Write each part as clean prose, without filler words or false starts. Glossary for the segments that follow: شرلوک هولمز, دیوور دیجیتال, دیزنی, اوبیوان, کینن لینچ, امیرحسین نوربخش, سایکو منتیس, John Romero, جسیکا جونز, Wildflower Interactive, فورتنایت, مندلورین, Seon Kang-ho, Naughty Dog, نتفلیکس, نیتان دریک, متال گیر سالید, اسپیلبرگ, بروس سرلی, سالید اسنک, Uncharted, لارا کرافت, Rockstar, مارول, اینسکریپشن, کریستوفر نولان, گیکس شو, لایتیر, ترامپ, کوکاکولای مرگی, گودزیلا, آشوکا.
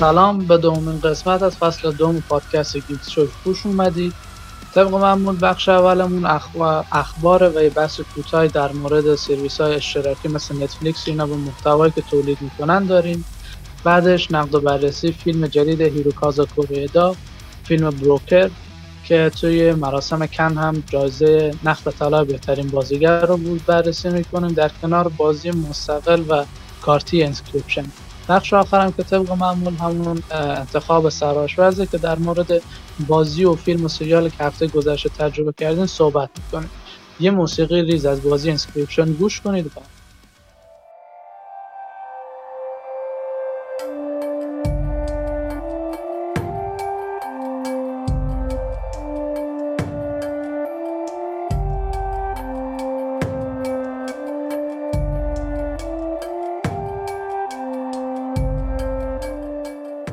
سلام به دومین قسمت از فصل دوم پادکست گیکس شو، خوش اومدید. طبق معمول بخش اولمون اخبار و یه بحث کوتاه در مورد سرویس‌های اشتراکی مثل نتفلیکس و اینا و محتوایی که تولید میکنن داریم. بعدش نقد و بررسی فیلم جدید هیروکازو کوریدا، فیلم بروکر که توی مراسم کن هم جایزه نخل طلا بهترین بازیگر رو بود بررسی میکنیم، در کنار بازی مستقل و کارتی انسکریپشن. بخش آخرم که طبق معمول همون انتخاب سرآشپزه که در مورد بازی و فیلم و سریال که هفته گذشته تجربه کردین صحبت میکنیم. یه موسیقی ریز از بازی انسکریپشن گوش کنید.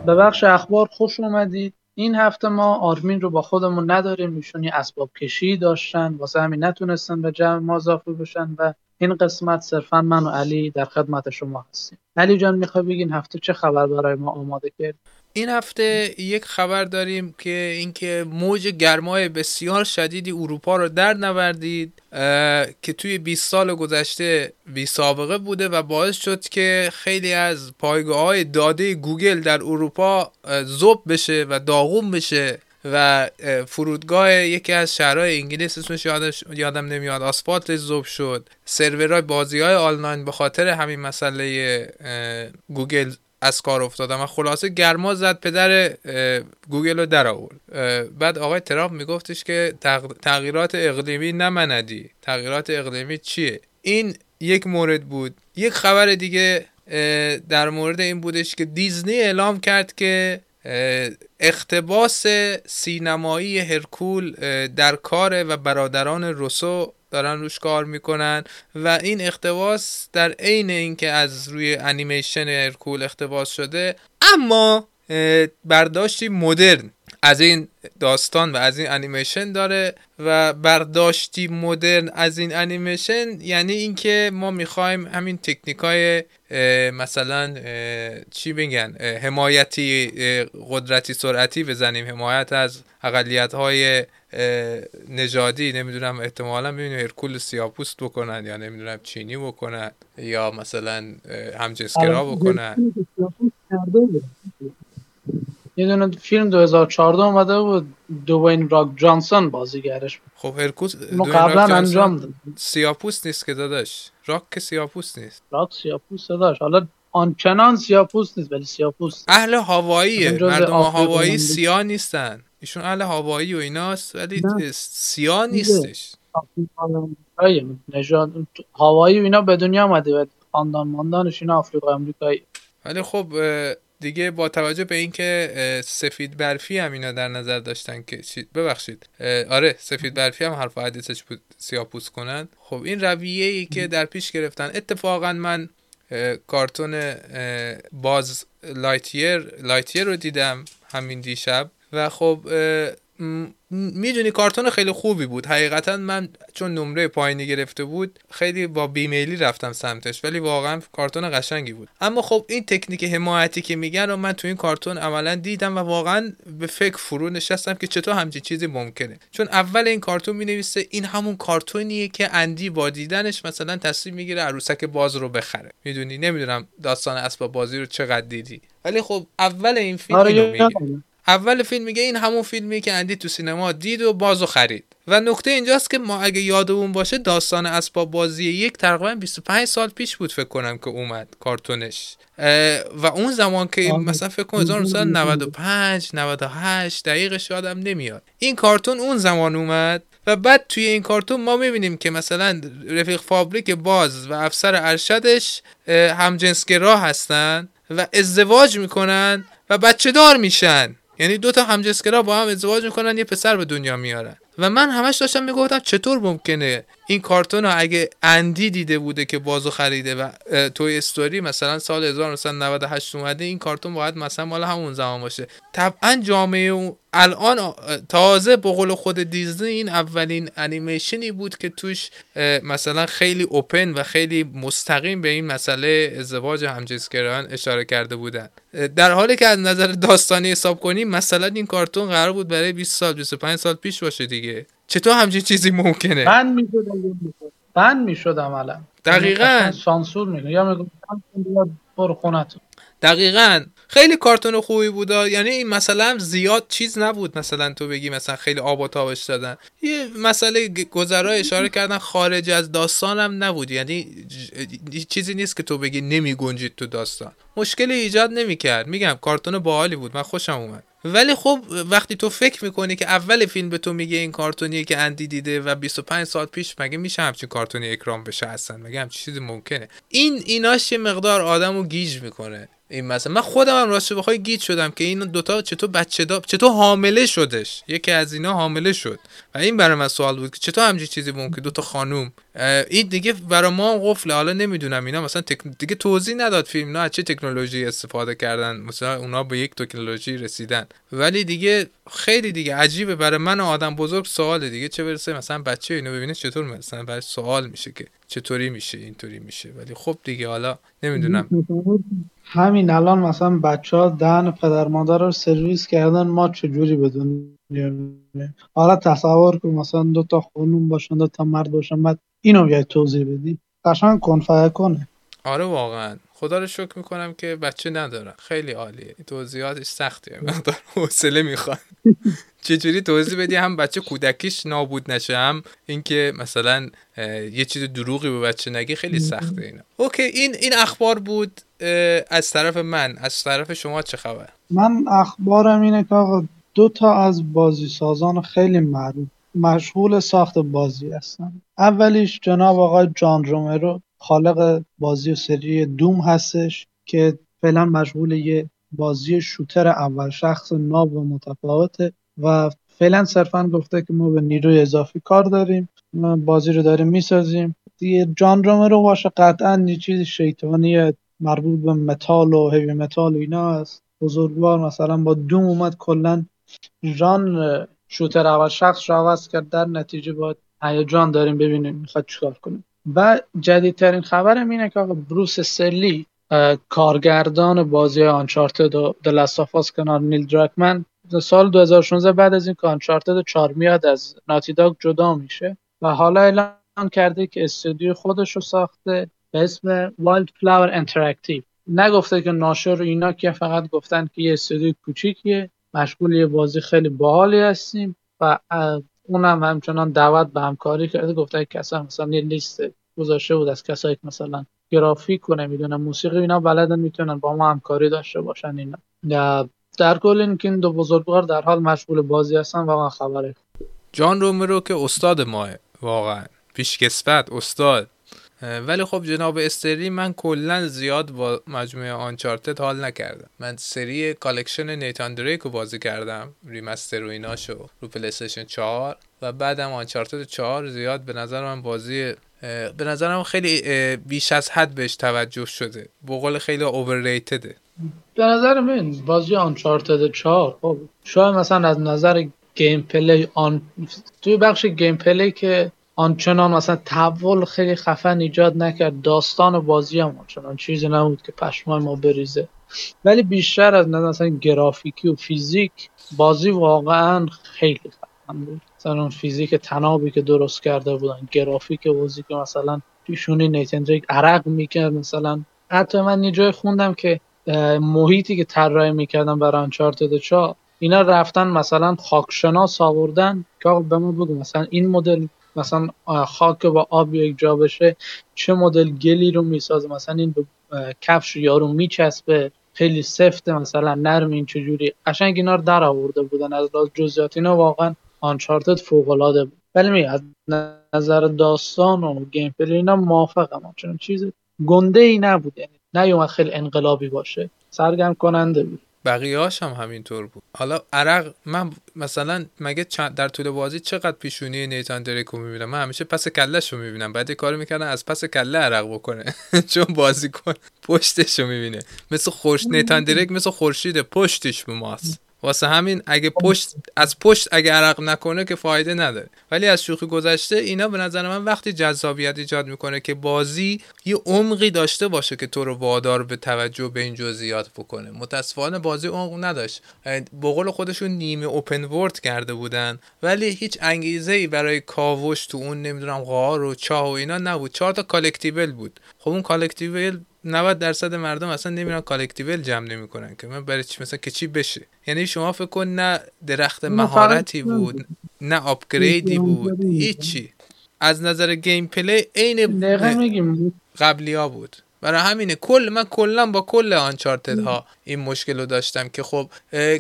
به بخش اخبار خوش اومدید. این هفته ما آرمین رو با خودمون نداریم، ایشون اسباب کشی داشتن واسه همین نتونستن به جمع ما اضافه بشن و این قسمت صرفا من و علی در خدمت شما هستیم. علی جان میخوای بگین هفته چه خبر برای ما آماده کرد؟ این هفته یک خبر داریم که اینکه موج گرمای بسیار شدیدی اروپا رو در نوردید که توی 20 سال گذشته بی سابقه بوده و باعث شد که خیلی از پایگاه‌های داده گوگل در اروپا ذوب بشه و داغون بشه و فرودگاه یکی از شهرهای انگلیس اسمش یادم نمیاد آسفالتش ذوب شد. سرورهای بازی‌های آنلاین به خاطر همین مسئله گوگل از کار افتادم و خلاصه گرما زد پدر گوگل رو در آورد. بعد آقای ترامپ میگفتش که تغییرات اقلیمی نمندی. تغییرات اقلیمی چیه؟ این یک مورد بود. یک خبر دیگه در مورد این بودش که دیزنی اعلام کرد که اقتباس سینمایی هرکول در کار و برادران روسو دارن روش کار میکنن و این اقتباس در عین اینکه از روی انیمیشن هرکول اقتباس شده اما برداشتی مدرن از این داستان و از این انیمیشن داره و برداشتی مدرن از این انیمیشن یعنی اینکه ما میخوایم همین تکنیکای مثلا چی بگن حمایتی قدرتی سرعتی بزنیم، حمایت از اقلیت‌های نژادی، نمیدونم احتمالاً ببینیم هرکول سیاپوست بکنن یا نمیدونم چینی بکنن یا مثلا همجنسگرا بکنن. یه دونه فیلم 2014 اومده بود دوین راک جانسون بازیگرش. خب هرکول قبلا انجام داد. سیاپوست نیست که داداش، راک که سیاپوست نیست، راک سیاپوست داداش، حالا آنچنان سیاپوست نیست ولی سیاپوست. اهل هاواییه، مردم هاوایی سیاه نیستن، ایشون اهل هاوایی و ایناست ولی سیاه نیستش. نژاد هاوایی و اینا به دنیا اومده و خاندان ماندانش اینا آفریقا آمریکایی. ولی خب دیگه با توجه به اینکه سفید برفی هم اینا در نظر داشتن که ببخشید آره سفید برفی هم حرف حدیثش بود سیاپوست کنن. خب این رویه‌ای که در پیش گرفتن، اتفاقا من کارتون باز لایتیر رو دیدم همین دیشب و خب میدونی کارتون خیلی خوبی بود حقیقتا. من چون نمره پایینی گرفته بود خیلی با بیمیلی رفتم سمتش ولی واقعا کارتون قشنگی بود. اما خب این تکنیک حمایتی که میگن رو من تو این کارتون عملا دیدم و واقعا به فکر فرو نشستم که چطور همچین چیزی ممکنه، چون اول این کارتون مینویسه این همون کارتونیه که اندی با دیدنش مثلا تصمیم میگیره عروسک باز رو بخره. میدونی نمیدونم داستان اسباب بازی رو چقدر دیدی ولی خب اول این فیلم میگه اول فیلم میگه این همون فیلمی که اندی تو سینما دید و بازو خرید و نکته اینجاست که ما اگه یادمون باشه داستان اسباب بازی یک تقریبا 25 سال پیش بود فکر کنم که اومد کارتونش و اون زمان که مثلا فکر کنم 1995 98 دقیقش یادم نمیاد این کارتون اون زمان اومد و بعد توی این کارتون ما میبینیم که مثلا رفیق فابریک باز و افسر ارشدش همجنسگرا هستن و ازدواج میکنن و بچه دار میشن، یعنی دوتا همجنسگرا با هم ازدواج میکنن یه پسر به دنیا میارن و من همش داشتم میگفتم چطور ممکنه این کارتون ها اگه اندی دیده بوده که بازو خریده و توی استوری مثلا سال 1998 اومده، این کارتون باید مثلا مال همون زمان باشه. طبعا جامعه الان تازه به قول خود دیزنی این اولین انیمیشنی بود که توش مثلا خیلی اوپن و خیلی مستقیم به این مسئله ازدواج همجنسگرایان اشاره کرده بودن، در حالی که از نظر داستانی حساب کنیم مثلا این کارتون قرار بود برای 20 سال 25 سال پیش باشه دیگه. چطور همچین چیزی ممکنه؟ بند میشدم الان. دقیقاً سانسور میگه یا میگم برو خونتون. دقیقاً خیلی کارتون خوبی بود، یعنی این مسئله هم زیاد چیز نبود، مثلا تو بگی مثلا خیلی آب و تابش دادن. یه مسئله گذرا اشاره کردن خارج از داستان هم نبود، یعنی چیزی نیست که تو بگی نمیگنجید تو داستان، مشکلی ایجاد نمیکرد. میگم کارتون باحالی بود، من خوشم اومد. ولی خب وقتی تو فکر میکنی که اول فیلم به تو میگه این کارتونیه که اندی دیده و 25 سال پیش، مگه میشه همچین کارتونی اکرام بشه اصلا؟ مگه همچین چیزی ممکنه؟ ایناش یه مقدار آدمو گیج میکنه. این مثلا من خودم هم راستش بخوای گیج شدم که این دوتا چطور بچه دار، چطور حامله شدش، یکی از اینا حامله شد و این برای من سوال بود که چطور همچین چیزی ممکنه، دوتا خانوم. این دیگه برای ما قفله. حالا نمیدونم اینا مثلا دیگه توضیح نداد فیلم اینا از چه تکنولوژی استفاده کردن، مثلا اونا به یک تکنولوژی رسیدن، ولی دیگه خیلی دیگه عجیبه برای من آدم بزرگ سواله دیگه، چه برسه مثلا بچه اینو ببینه چطور مثلا برای سوال میشه که چطوری میشه اینطوری میشه. ولی خب دیگه حالا نمیدونم. همین الان مثلا بچه‌ها دهن پدر مادر رو سرویس کردن، ما چجوری بدون حالا تصور کن مثلا دو تا خانوم باشن دو تا مرد باشن، بعد اینو بیای توضیح بدی، قشنگ کنفای کنه. آره واقعا خدا رو شکر میکنم که بچه ندارم، خیلی عالیه. توضیحاتش سختیه، مقدار حوصله میخواد چجوری توضیح بدی هم بچه کودکیش نابود نشه، هم اینکه مثلا یه چیز دروغی به بچه نگی، خیلی سخته اینا. اوکی، این اخبار بود از طرف من. از طرف شما چه خبر؟ من اخبارم اینه که آقا دو تا از بازیسازان خیلی معروف مشغول ساخت بازی هستن. اولیش جناب آقای جان رومرو، خالق بازی و سری دوم هستش که فعلا مشغول یه بازی شوتر اول شخص ناب و متفاوته و فعلا صرفا گفته که ما به نیروی اضافی کار داریم، بازی رو داریم میسازیم دیگه. جان رومرو باشه قطعا یه چیز شیطانی مربوط به متال و هیوی متال اینا هست، بزرگوار مثلا با دوم اومد کلن جان شوتر اول شخص رو عوض کرد، در نتیجه باید هیجان داریم ببینیم میخواد چیکار کنه. و جدیدترین خبرم اینه که بروس سرلی کارگردان بازی آنچارتد و دلستافاس کنار نیل درکمن، سال 2016 بعد از این که آنچارتد 4 میاد از ناتی داگ جدا میشه و حالا اعلان کرده که استودیو خودش رو ساخته به اسم Wildflower Interactive. نگفته که ناشر و اینا که، فقط گفتن که یه استودیو کوچیکیه مشغول یه بازی خیلی باحالی هستیم و اونم همچنان دعوت به همکاری کرده. گفته که کسا مثلا یه لیست گذاشته بود از کسایی که مثلا گرافیک و نمیدونم موسیقی اینا بلدن، میتونن با ما همکاری داشته باشن اینا. در کل این که این دو بزرگوار در حال مشغول بازی هستن و من خبره جان رومرو که استاد ماه واقعا پیشکسوت استاد. ولی خب جناب استری، من کلا زیاد با مجموعه آنچارتد حال نکردم. من سری کالکشن نیتان دریک رو بازی کردم، ریمستر و ایناشو رو پلی استیشن 4 و بعدم آنچارتد 4 زیاد به نظر من بازی به نظرم خیلی بیش از حد بهش توجه شده، به قول خیلی اورریتده به نظر من بازی آنچارتد 4. خب شاید مثلا از نظر گیم پلی توی بخش گیم پلی که آنچنان مثلا تحول خیلی خفن ایجاد نکرد، داستان و بازی هم آنچنان چیزی نبود که پشمای ما بریزه، ولی بیشتر از نظر مثلا گرافیکی و فیزیک بازی واقعا خیلی خفن بود. مثلا اون فیزیک تنابی که درست کرده بودن، گرافیک بازی که مثلا پیشونی نیتن دریک عرق میکرد، مثلا حتی من یه جای خوندم که محیطی که طراحی میکردن برای آنچارتد 4 اینا رفتن مثلا خاکشناس آوردن که به ما بگو مثلا این مدل مثلا خاک با آب یک جا بشه چه مدل گلی رو میسازه، مثلا این به کفش یارو میچسبه خیلی سفته مثلا نرم، این چجوری قشنگ اینا رو در آورده بودن از لحاظ جزئیات. اینا واقعا آنچارتد فوق العاده بود. ولی از نظر داستان و گیم پلی اینا موافقم، چون چیز گنده ای نبود، یعنی نه خیلی انقلابی باشه، سرگرم کننده بود. بقیه‌اش هم همینطور بود. حالا عرق من مثلا مگه در طول بازی چقدر پیشونی نیتان دریکو میبینم؟ من همیشه پس کله‌شو میبینم. بعد کارو میکردن از پس کله عرق بکنه چون بازیکن پشتشو میبینه. مثل خورشید نیتان دریک مثل خورشید پشتش به ماست. واسه همین اگه پشت از پشت اگه عرق نکنه که فایده نداره. ولی از شوخی گذشته اینا به نظر من وقتی جذابیت ایجاد میکنه که بازی یه عمقی داشته باشه که تو رو وادار به توجه به این جزئیات بکنه. متأسفانه بازی عمق نداشت. به قول خودشون نیمه اوپن ورلد کرده بودن ولی هیچ انگیزه‌ای برای کاوش تو اون نمیدونم غار و چاه و اینا نبود. 4 تا کالکتیبل بود. خب اون کالکتیبل 90% مردم اصلا نمیرن کالکتیبل جمع نمیکنن که من برای چی مثلا که چی بشه. یعنی شما فکر کن نه درخت مهارتی بود نه آپگریدی بود هیچی. از نظر گیم پلی عین قبلی‌ها بود. برای همینه من کلا با کل آنچارتد ها این مشکل رو داشتم که خب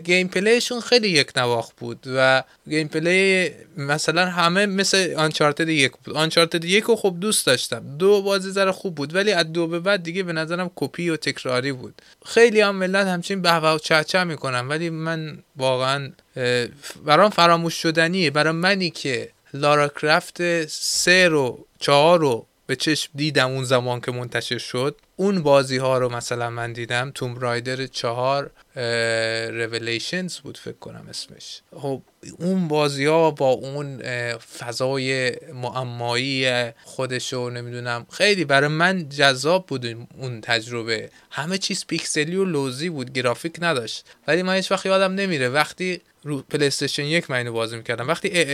گیم پلیشون خیلی یک نواخت بود و گیم پلی مثلا همه مثل آنچارتد یک بود. آنچارتد یک رو خب دوست داشتم، دو بازی ذره خوب بود ولی از دو به بعد دیگه به نظرم کپی و تکراری بود. خیلی هم ملت همچین به و چهچه میکنم ولی من واقعا برام فراموش شدنیه. برای منی که لارا کرافت 3 رو 4 رو به چشم دیدم اون زمان که منتشر شد، اون بازی ها رو مثلا من دیدم. توم رایدر 4 ریولیشنز بود فکر کنم اسمش. خب اون بازی ها با اون فضای معمایی خودشو نمیدونم خیلی برای من جذاب بود. اون تجربه همه چیز پیکسلی و لوزی بود، گرافیک نداشت. ولی من هیچ وقت یادم نمیره وقتی رو پلی استیشن 1 من اینو بازی میکردم، وقتی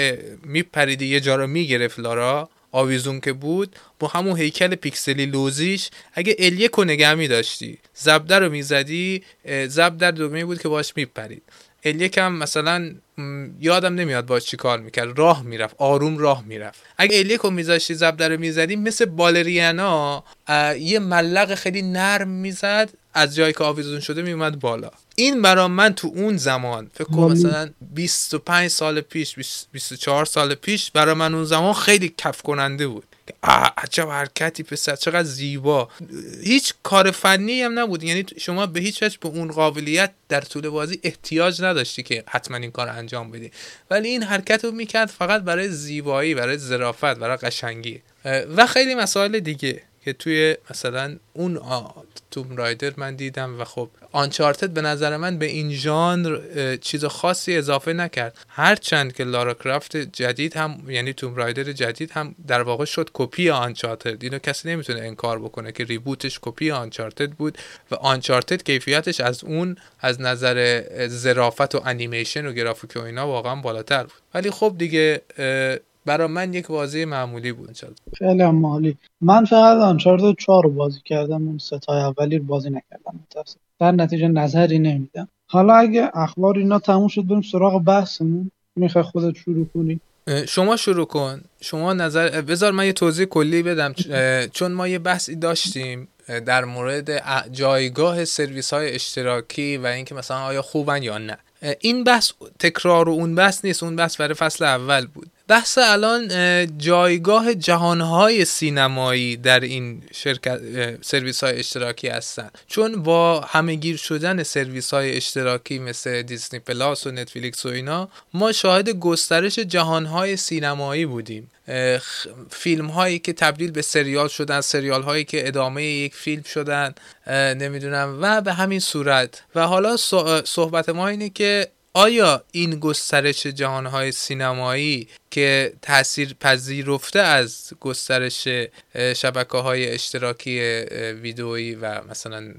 میپریدی یه جا رو میگرفت لارا آویزون که بود با همون هیکل پیکسلی لوزیش، اگه الیه کو نگه می داشتی زبده رو می زدی زبده دکمه بود که باش می پرید. الیه کم مثلا یادم نمیاد باش چی کار میکرد، راه میرفت آروم راه میرفت. اگه الیه کو می زاشتی زبده رو می زدی مثل بالریانا یه ملق خیلی نرم میزد از جایی که آویزون شده میومد بالا. این برام من تو اون زمان فکر کنم مثلا 25 سال پیش 24 سال پیش برای من اون زمان خیلی کف کننده بود. عجب حرکتی پسر، چقدر زیبا. هیچ کار فنی هم نبود، یعنی شما به هیچ وجه به اون قابلیت در طول بازی احتیاج نداشتی که حتما این کار انجام بدی. ولی این حرکت رو میکرد فقط برای زیبایی، برای ظرافت، برای قشنگی و خیلی مسائل دیگه که توی مثلا اون توم رایدر من دیدم. و خب آنچارتد به نظر من به این ژانر چیز خاصی اضافه نکرد، هرچند که لارا کرافت جدید هم یعنی توم رایدر جدید هم در واقع شد کپی آنچارتد. اینو کسی نمیتونه انکار بکنه که ریبوتش کپی آنچارتد بود و آنچارتد کیفیتش از اون از نظر ظرافت و انیمیشن و گرافیک و اینا واقعا بالاتر بود. ولی خب دیگه برای من یک بازی معمولی بود. خیلی عالی. من فقط آنچارتد 4 رو بازی کردم، اون 3 تا اولی رو بازی نکردم متأسفانه. در نتیجه نظری نمیدم. حالا اگه اخبار اینا تموم شد بریم سراغ بحثمون. میخوای خودت شروع کنی؟ شما شروع کن نظر بذار من یه توضیح کلی بدم چون ما یه بحثی داشتیم در مورد جایگاه سرویس‌های اشتراکی و اینکه مثلا آیا خوبن یا نه. این بحث تکرار و اون بحث نیست، اون بحث برای فصل اول بود. بحث الان جایگاه جهانهای سینمایی در این شرکت سرویس‌های اشتراکی هستن، چون با همه‌گیر شدن سرویس‌های اشتراکی مثل دیزنی پلاس و نتفلیکس و اینا ما شاهد گسترش جهانهای سینمایی بودیم. فیلم هایی که تبدیل به سریال شدن، سریال هایی که ادامه یک فیلم شدن نمیدونم و به همین صورت. و حالا صحبت ما اینه که آیا این گسترش جهانهای سینمایی که تأثیر پذیرفته از گسترش شبکه‌های اشتراکی ویدئویی و مثلا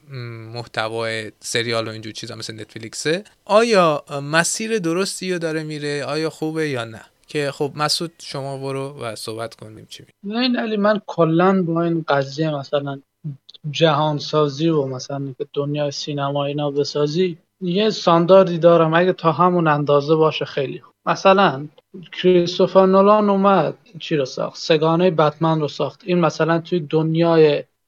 محتوای سریال و اینجور چیزا مثل نتفلیکس، آیا مسیر درستی رو داره میره؟ آیا خوبه یا نه؟ که خب مسعود شما برو و صحبت کنیم چی میگه. نه علی، من کلا با این قضیه مثلا جهانسازی و مثلا دنیای سینمایی اینا بسازی یه استانداردی دارم، اگه تا همون اندازه باشه خیلی خوب. مثلا کریستوفر نولان اومد چی رو ساخت؟ سگانه بتمن رو ساخت. این مثلا توی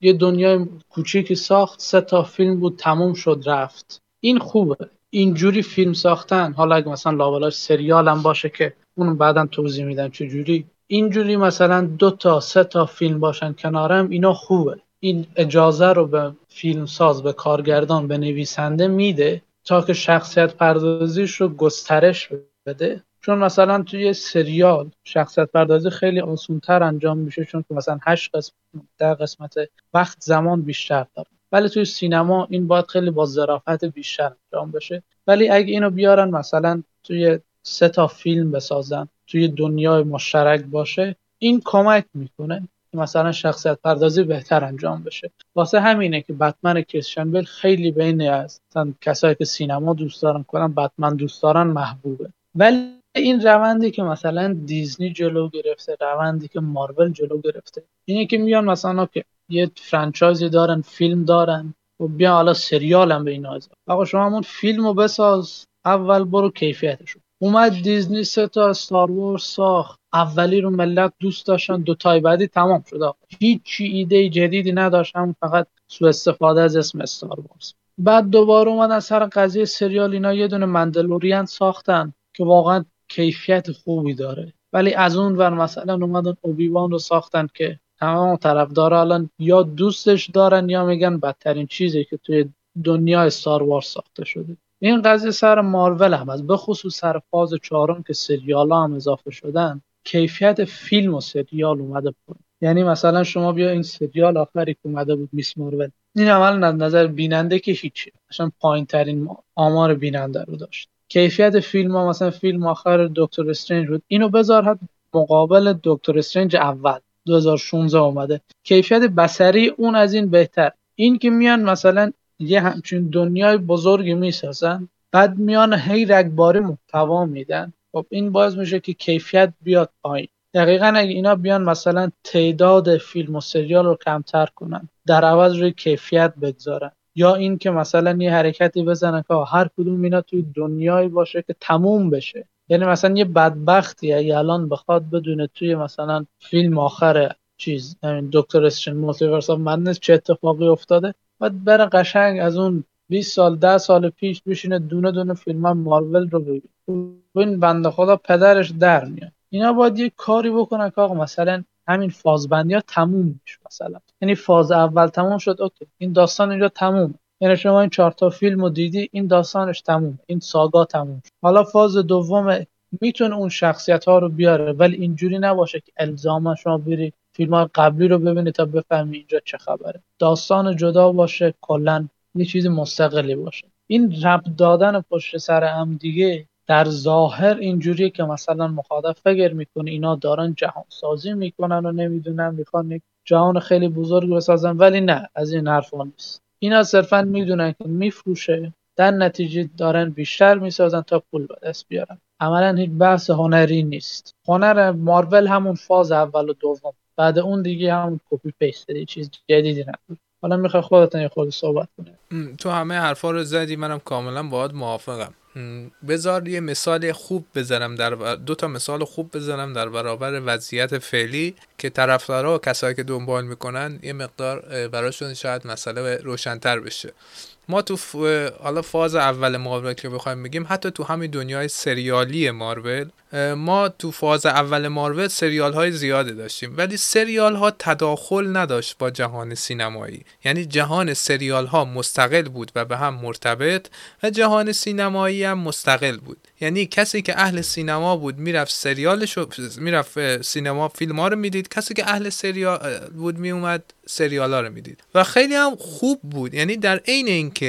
یه دنیای کوچیکی ساخت، 3 تا فیلم بود تموم شد رفت. این خوبه، اینجوری فیلم ساختن. حالا اگه مثلا لابلاش سریال هم باشه که اونم بعداً توضیح میدم چجوری. اینجوری مثلا 2 تا 3 تا فیلم باشن کنارم، اینا خوبه. این اجازه رو به فیلمساز، به کارگردان، به نویسنده میده تا که شخصیت پردازیش رو گسترش بده، چون مثلا توی سریال شخصیت پردازی خیلی آسان‌تر انجام میشه، چون مثلا 8 قسمت در قسمت وقت زمان بیشتر داره. ولی توی سینما این باید خیلی با ظرافت بیشتر انجام بشه. ولی اگه اینو بیارن مثلا توی 3 تا فیلم بسازن، توی دنیای مشترک باشه، این کمک میکنه مثلا شخصیت پردازی بهتر انجام بشه. واسه همینه که بتمن کریستین بیل خیلی بین از کسایی که سینما دوست دارن کنن بتمن دوست دارن محبوبه. ولی این روندی که مثلا دیزنی جلو گرفته، روندی که مارول جلو گرفته، اینه که میان مثلا که یه فرانچایزی دارن، فیلم دارن و بیا حالا سریال هم به اینا اضافه. آقا شما همون فیلمو بساز، اول برو کیفیتش. اومد دیزنی 3 تا استار وارز ساخت، اولی رو ملت دوست داشتن، 2 تای بعدی تمام شد، هیچ ایده جدیدی نداشتن، فقط سوء استفاده از اسم استار وارز. بعد دوباره اومد از سر قضیه سریال اینا یه دونه مندلورین ساختن که واقعا کیفیت خوبی داره، ولی از اون ور مثلا اومدن اوبیوان رو ساختن که تمام طرفدارا الان یا دوستش دارن یا میگن بدترین چیزی که توی دنیا استار وارز ساخته شده. این قضیه سر مارول هم از بخصوص سر فاز 4 که سریال هم اضافه شدن، کیفیت فیلم و سریال اومده بود. یعنی مثلا شما بیا این سریال آخری که اومده بود میس مارول، این عمل از نظر بیننده که هیچی، مثلا پایین ترین آمار بیننده رو داشت. کیفیت فیلم ها مثلا فیلم آخر دکتر استرنج بود، اینو بذار مقابل دکتر استرنج اول 2016 اومده، کیفیت بصری اون از این بهتر. این که میان مثلا یه همچین دنیای بزرگی میسازن، بعد میان هی رگباری محتوا میدن، خب این باعث میشه که کیفیت بیاد پایین. دقیقاً اگه اینا بیان مثلا تعداد فیلم و سریال رو کمتر کنن، در عوض روی کیفیت بگذارن، یا این که مثلا یه حرکتی بزنن که هر کدوم اینا توی دنیایی باشه که تموم بشه. یعنی مثلا یه بدبختی اگه الان بخواد بدونه توی مثلا فیلم آخر چیز همین دکتر استرنج مولتیورس اف مدنس چه اتفاقی افتاده، بعد بره قشنگ از اون 20 سال 10 سال پیش بشینه دونه دونه فیلم مارول رو ببینه، این بنده خدا پدرش در میاد. اینا باید یه کاری بکنن که آقا مثلا همین فازبندی‌ها تموم بشه، مثلا یعنی فاز اول تموم شد، اوکی این داستان اینجا تموم، یعنی شما این 4 تا فیلمو دیدی، این داستانش تموم، این ساگا تموم شد. حالا فاز دوم میتونه اون شخصیت‌ها رو بیاره، ولی اینجوری نباشه که الزاما شما بری فیلم‌های قبلی رو ببینید تا بفهمی اینجا چه خبره. داستان جدا باشه، کلاً یه چیز مستقلی باشه. این رب دادن پشت سر هم دیگه در ظاهر اینجوریه که مثلا مخاطب فکر میکنه اینا دارن جهان سازی میکنن و نمیدونن میخوان یک جهان خیلی بزرگ بسازن، ولی نه، از این حرفا نیست. اینا صرفاً میدونن که میفروشه، در نتیجه دارن بیشتر میسازن تا پول به دست بیارن. عملاً هیچ بحث هنری نیست. هنر مارول همون فاز اول و دوم، بعد اون دیگه هم کپی پیست، چیز جدیدی نبود. حالا میخوای خودتون خود صحبت کنید. تو همه حرفا رو زدی، منم کاملا باهات موافقم. بذار یه مثال خوب بزنم، در 2 تا مثال خوب بزنم در برابر وضعیت فعلی که طرفدارا و کسایی که دنبال میکنن یه مقدار براشون شاید مسئله روشن‌تر بشه. ما تو حالا فاز اول مارول که بخوایم بگیم، حتی تو همین دنیای سریالی مارول، ما تو فاز اول مارول سریال های زیاده داشتیم، ولی سریال ها تداخل نداشت با جهان سینمایی. یعنی جهان سریال ها مستقل بود و به هم مرتبط، و جهان سینمایی هم مستقل بود. یعنی کسی که اهل سینما بود میرفت سریالشو، میرفت سینما فیلم ها رو میدید، کسی که اهل سریال بود میومد سریال ها رو میدید، و خیلی هم خوب بود. یعنی در عین اینکه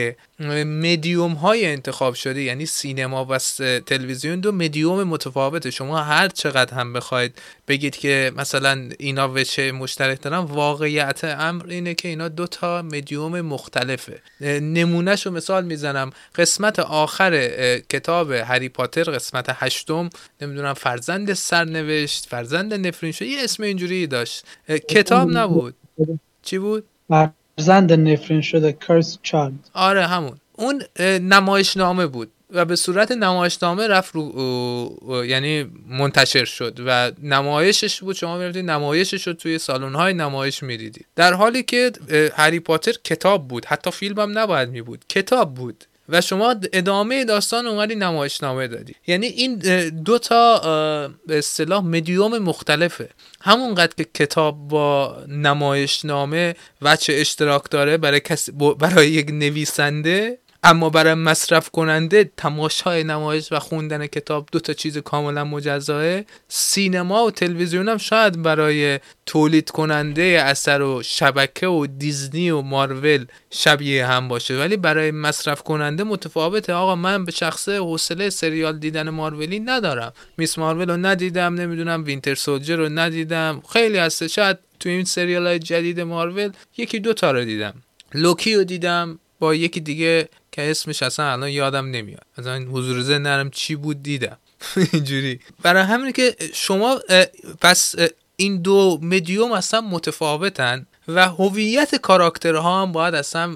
مدیوم های انتخاب شده، یعنی سینما و تلویزیون، 2 مدیوم متفاوته. شما هر چقدر هم بخواید بگید که مثلا اینا وجه مشترک دارن، واقعیت امر اینه که اینا 2 تا مدیوم مختلفه. نمونهشو مثال میزنم، قسمت آخر کتاب هری پاتر، قسمت 8، نمیدونم فرزند سرنوشت، فرزند نفرین شد، یه اسم اینجوری داشت، کتاب نبود، چی بود؟ فرزند نفرین شده، Cursed Child. آره همون. اون نمایشنامه بود و به صورت نمایشنامه رفت رو، یعنی منتشر شد و نمایشش بود. شما می‌رفتید نمایشش رو توی سالن‌های نمایش می‌دیدید، در حالی که هری پاتر کتاب بود، حتی فیلم هم نباید می‌بود، کتاب بود و شما ادامه داستان اومدی نمایشنامه دادی. یعنی این 2 تا به اصطلاح مدیوم مختلفه. همونقدر که کتاب با نمایشنامه وجه اشتراک داره برای یک نویسنده، اما برای مصرف کننده تماشای نمایش و خوندن کتاب دو تا چیز کاملا مجزاه. سینما و تلویزیون هم شاید برای تولید کننده اثر و شبکه و دیزنی و مارول شبیه هم باشه، ولی برای مصرف کننده متفاوته. آقا من به شخصه حوصله سریال دیدن مارولی ندارم، میس مارول رو ندیدم، نمیدونم وینتر سولجر رو ندیدم، خیلی هسته. شاید تو این سریال‌های جدید مارول یکی دو تا رو دیدم، لوکی رو دیدم با یکی دیگه که اسمش اصلا الان یادم نمیاد، اصلا حضور ذهن نرم چی بود دیدم اینجوری. برای همین که شما پس این دو مدیوم اصلا متفاوتن و هویت کاراکترها هم باید اصلا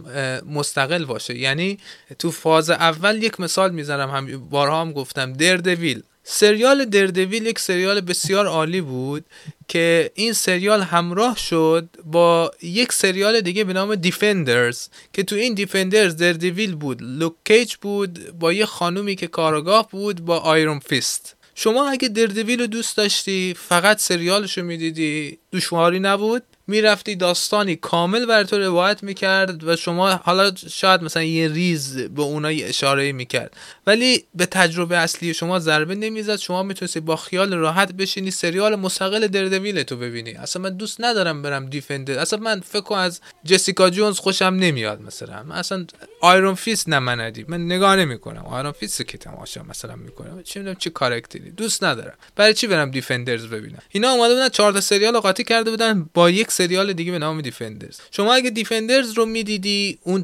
مستقل باشه. یعنی تو فاز اول یک مثال میزنم، هم بارها هم گفتم، دردویل، سریال دردویل یک سریال بسیار عالی بود که این سریال همراه شد با یک سریال دیگه به نام دیفندرز که تو این دیفندرز دردویل بود، لوک کیج بود با یه خانومی که کاراگاه بود با آیرون فیست. شما اگه دردویل رو دوست داشتی، فقط سریالشو میدیدی، دشواری نبود، میرفتی داستانی کامل بر تو روایت میکرد و شما حالا شاید مثلا یه ریز به اونایی اشاره میکرد ولی به تجربه اصلی شما ضربه نمیزد. شما میتونستی با خیال راحت بشینی سریال مستقل دردویل تو ببینی. اصلا من دوست ندارم برم دیفندر، اصلا من فکر از جسیکا جونز خوشم نمیاد، مثلا من اصلا آیرون فیست نمندی، من نگاه نمیکنم آیرون فیست که تماشا مثلا میکنم، چه میدونم چه کاراکتری، دوست ندارم، برای چی برم دیفندرز ببینم. اینا اومده بودن 4 تا سریال قاطی کرده بودن با یک سریال دیگه به نام دیفندرز. شما اگه دیفندرز رو میدیدی، اون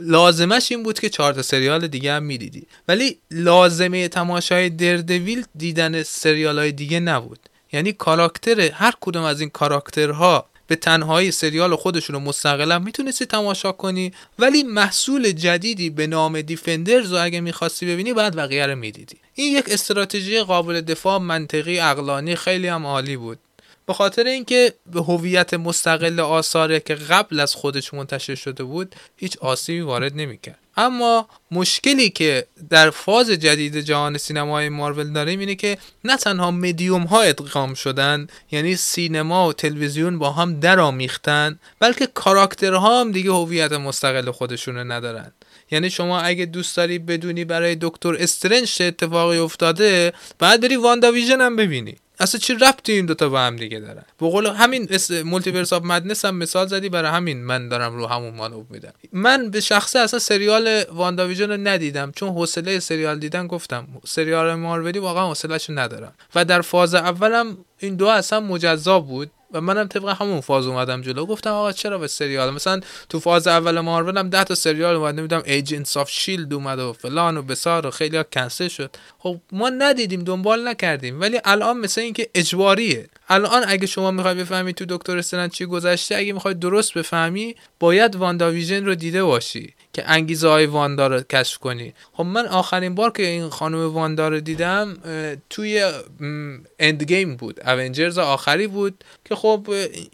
لازمش این بود که 4 تا سریال دیگه هم میدیدی، ولی لازمه تماشای دردویل دیدن سریال‌های دیگه نبود. یعنی کاراکتر هر کدوم از این کاراکترها به تنهایی سریال خودشون رو مستقلا میتونستی تماشا کنی، ولی محصول جدیدی به نام دیفندرز رو اگه میخواستی ببینی بعد بقیه رو میدیدی. این یک استراتژی قابل دفاع، منطقی، عقلانی، خیلی هم عالی بود. به خاطر اینکه به هویت مستقل آثاری که قبل از خودش منتشر شده بود هیچ آسیبی وارد نمی‌کرد. اما مشکلی که در فاز جدید جهان سینمای مارول داریم اینه که نه تنها مدیوم ها ادغام شدن، یعنی سینما و تلویزیون با هم درآمیختن، بلکه کاراکترها هم دیگه هویت مستقل خودشونو ندارن. یعنی شما اگه دوست داری بدونی برای دکتر استرنج چه اتفاقی افتاده، بعد بری واندا ویژن هم ببینی، اصلا چی ربطی این دوتا با هم دیگه دارن؟ به قول همین مولتیورس آف مدنس هم مثال زدی، برای همین من دارم رو همون مانو میدم. من به شخصه اصلا سریال واندا ویژن رو ندیدم چون حوصله سریال دیدن، گفتم سریال مارولی واقعا حوصله‌اش رو ندارم و در فاز اولم این دو اصلا مجزا بود و منم طبق همون فاز اومدم جلو، گفتم آقا چرا به سریال، مثلا تو فاز اول مارول هم 10 تا سریال اومد، نمیدونم ایجنتس آف شیلد اومد و فلان و بسار و خیلی ها کنسل شد، خب ما ندیدیم، دنبال نکردیم. ولی الان مثل این که اجباریه. الان اگه شما میخوای بفهمی تو دکتر استرنج چی گذشته، اگه میخوای درست بفهمی باید واندا ویژن رو دیده باشی که انگیزه های واندا رو کشف کنی. خب من آخرین بار که این خانم واندا رو دیدم توی اند گیم بود، اونجرز آخری بود که خب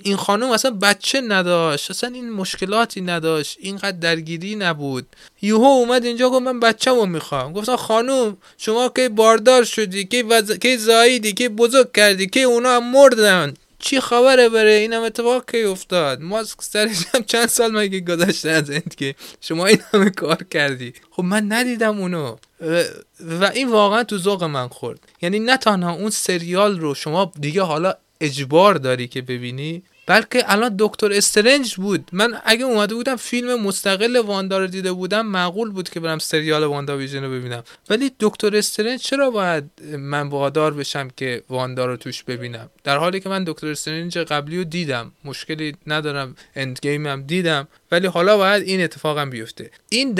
این خانم اصلا بچه نداشت، اصلا این مشکلاتی نداشت، اینقدر درگیری نبود، یهو اومد اینجا گفت من بچه‌مو میخوام. گفتم خانم شما که باردار شدی، که زاییدی، که بزرگ کردی، که اونا هم مردن، چی خبره؟ برای اینم اتفاق کی افتاد؟ ما سرش هم چند سال مگه گذشته از اند که شما این همه کار کردی؟ خب من ندیدم اونو و این واقعا تو ذوق من خورد. یعنی نه تنها اون سریال رو شما دیگه حالا اجبار داری که ببینی، بلکه الان دکتر استرنج بود، من اگه اومده بودم فیلم مستقل واندا رو دیده بودم معقول بود که برم سریال واندا ویژن رو ببینم، ولی دکتر استرنج چرا باید من وادار بشم که واندا رو توش ببینم، در حالی که من دکتر استرنج قبلی رو دیدم، مشکلی ندارم، اندگیم هم دیدم، ولی حالا باید این اتفاقم بیفته. این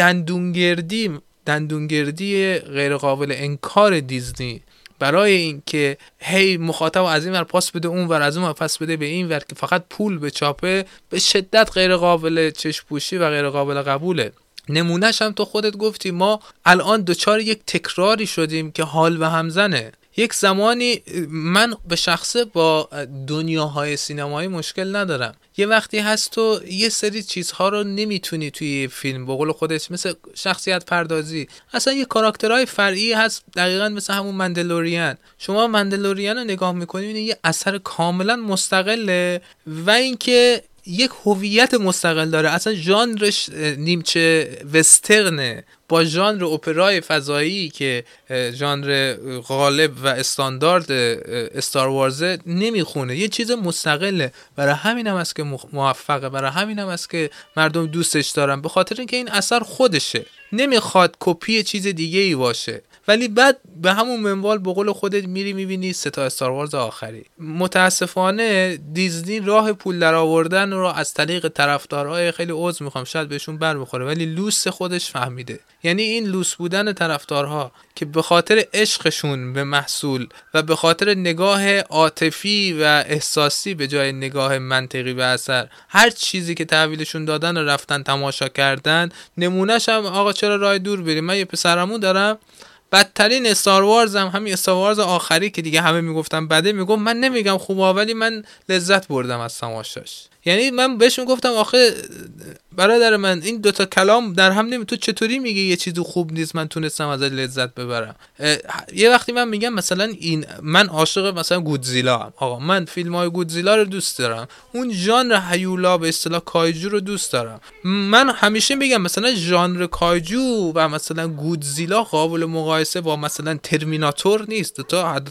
دندونگردی غیر قابل انکار دیزنی برای این که هی مخاطب از این ور پاس بده اون ور، از اون ور پاس بده به این ور که فقط پول به چاپه، به شدت غیر قابل چشم‌پوشی و غیر قابل قبوله. نمونه‌ش هم تو خودت گفتی، ما الان دوچار یک تکراری شدیم که حال و همزنه. یک زمانی من به شخصه با دنیاهای سینمایی مشکل ندارم، یه وقتی هست تو یه سری چیزها رو نمیتونی توی فیلم، به قول خودش مثل شخصیت پردازی، اصلا یه کاراکترهای فرعی هست، دقیقاً مثل همون مندلورین. شما مندلورین رو نگاه میکنی میبینی یه اثر کاملا مستقله و اینکه یک هویت مستقل داره، اصلا ژانرش نیمچه وسترنه، با ژانر اپرای فضایی که ژانر غالب و استاندارد استار وارز نمیخونه، یه چیز مستقله. برای همین هم است که موفقه، برای همین هم است که مردم دوستش دارن، به خاطر اینکه این اثر خودشه، نمیخواد کپی چیز دیگه ای باشه. ولی بعد به همون منوال به قول خودت میری میبینی سه تا استار وارز آخری. متاسفانه دیزنی راه پول درآوردن رو از طریق طرفدارای خیلی عذر میخوام شاید بهشون برمیخوره، ولی لوس خودش فهمیده. یعنی این لوس بودن طرفدارها که به خاطر عشقشون به محصول و به خاطر نگاه عاطفی و احساسی به جای نگاه منطقی به اثر، هر چیزی که تحویلشون دادن و رفتن تماشا کردن. نمونه‌ش هم آقا چرا راه دور بریم، من یه پسرمو دارم، بدترین استار وارز هم همین استار وارز آخری که دیگه همه میگفتن بده، میگم من نمیگم خوبه ولی من لذت بردم از تماشاش. یعنی من بهش میگفتم آخه برادر من این دوتا کلام در هم نمی، تو چطوری میگی یه چیزی خوب نیست من تونستم ازش لذت ببرم؟ یه وقتی من میگم مثلا این من عاشق مثلا گودزیلا ام، آقا من فیلم های گودزیلا رو دوست دارم، اون ژانر هیولا به اصطلاح کایجو رو دوست دارم. من همیشه میگم مثلا ژانر کایجو و مثلا گودزیلا قابل مقایسه با مثلا ترمیناتور نیست، دو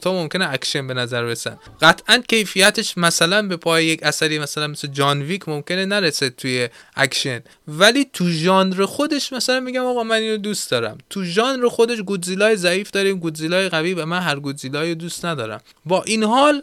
تا ممکنه اکشن به نظر برسن، قطعا کیفیتش مثلا به پای یک اثری مثلا جان ویک ممکنه نرسه توی اکشن، ولی تو ژانر خودش مثلا میگم آقا من اینو دوست دارم. تو ژانر خودش گودزیلای ضعیف داریم، گودزیلای قوی، و من هر گودزیلای دوست ندارم. با این حال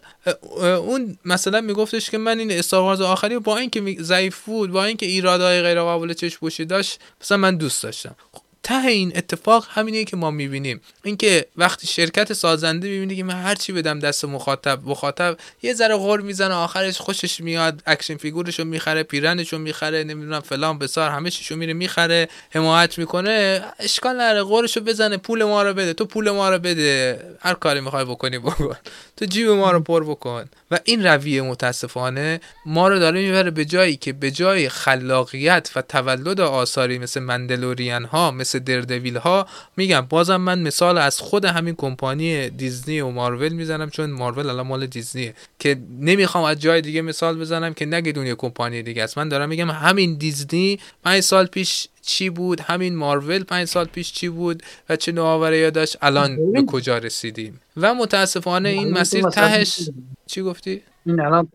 اون مثلا میگفتش که من این استار وارز آخری با اینکه ضعیف بود، با اینکه ایرادهای غیر قابل چشم پوشی داشت، مثلا من دوست داشتم. ته این اتفاق همینه که ما میبینیم، اینکه وقتی شرکت سازنده میبینه که من هر چی بدم دست مخاطب یه ذره غر میزنه، آخرش خوشش میاد، اکشن فیگورشو میخره، پیرنشو میخره، نمیدونم فلان بسار، همه چیشو میره میخره، حمایت میکنه، اشکال نره غرشو بزنه، پول ما رو بده، تو پول ما رو بده، هر کاری میخوای بکنی بکن، تو جیب ما رو پر بکن. و این رویه متاسفانه ما رو داره میبره به جایی که به جای خلاقیت و تولد آثاری مثل مندلورین ها، مثل دردویل ها، میگم بازم من مثال از خود همین کمپانی دیزنی و مارول میزنم، چون مارول الان مال دیزنیه که نمیخوام از جای دیگه مثال بزنم که نگید اون یه کمپانی دیگه است. من دارم میگم همین دیزنی 5 سال پیش چی بود، همین مارول 5 سال پیش چی بود و چه نوآوری‌ای داشت، الان به کجا رسیدیم. و متاسفانه این مسیر تهش چی گفتی؟ این الان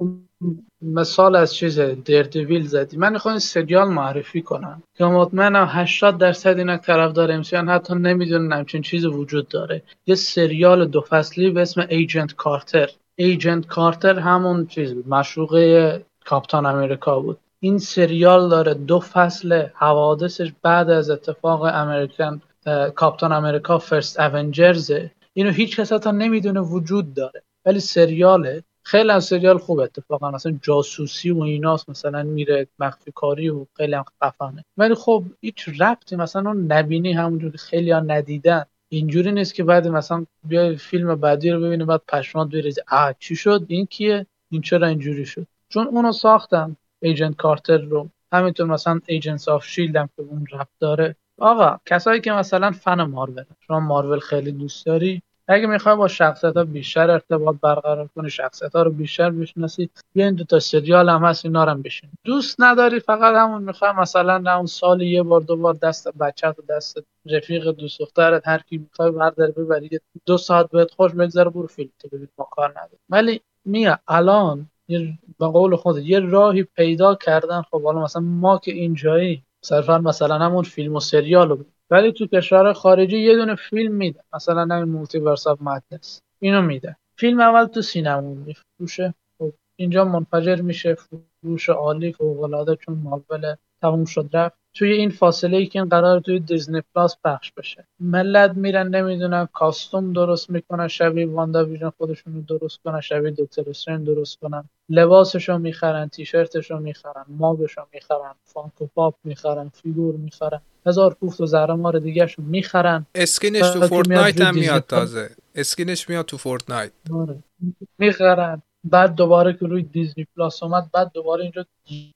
مثال از چیز دردویل زدی. من میخوام سریال معرفی کنم که مطمئنم 80% اینا طرفدار امسیان حتی نمیدونن همچین چیز وجود داره. یه سریال دو فصلی به اسم ایجنت کارتر. ایجنت کارتر همون چیز مشروقه کاپیتان امریکا بود. این سریال داره دو فصل حوادثش بعد از اتفاق امریکن کاپیتان امریکا فرست اونجرز. اینو هیچ کس حتی نمیدونه وجود داره، ولی سریاله خیلی هم سریال خوب اتفاقا، مثلا جاسوسی و ایناست، مثلا میره مخفی کاری و خیلی هم خفنه. ولی خب هیچ ربطی مثلا اون نبینی، همونجور که خیلی ها ندیدن، اینجوری نیست که بعد مثلا بیای فیلم بعدی رو ببینی بعد پشمات بریزی آ چی شد، این کیه، این چرا اینجوری شد. چون اونو ساختم ایجنت کارتر رو، همینطور مثلا ایجنتس آف شیلد هم که اون ربط داره. آقا کسایی که مثلا فن مارول، شما مارول خیلی دوست داری، اگه میخوای با شخصیت‌ها بیشتر ارتباط برقرار کنی، شخصیت‌ها رو بیشتر بشناسی، بیا این دو تا سریال هم هست اینا رو هم بشین. دوست نداری فقط همون میخوای مثلا همون سال یه بار دو بار دست بچه‌ت و دست رفیق دوست دخترت هر کی میخوای بردار ببری، 2 ساعت بهت خوش بگذره، برو فیلم ببین، ما کار نداره. ولی میگه الان به قول خود یه راهی پیدا کردن. خب حالا مثلا ما که اینجایی صرفا مثلا همون فیلم و سریالو، ولی تو کشور خارجی یه دونه فیلم میده، مثلا همین مولتیورس آف مدنس، اینو میده فیلم اول تو سینما میفروشه، خب اینجا منفجر میشه، فروش عالی فوق العاده، چون ماول تموم شد رفت. توی این فاصله ای که این قرار توی دیزنی پلاس پخش بشه، ملت میرن نمیدونن کاستوم درست میکنن شبیه واندا ویژن خودشون رو درست کنن، شبیه دکتر استرنج درست کنن، لباسشو میخرن، تیشرتشو میخرن، ماگشو میخرن، فانکو پاپ میخرن، فیگور میخرن، هزار کوفت و زهرمار دیگه شو میخرن. اسکینش تو فورتنایت هم میاد، تازه اسکینش میاد تو فورتنایت میخرن. بعد دوباره که روی دیزنی پلاس اومد، بعد دوباره اینجا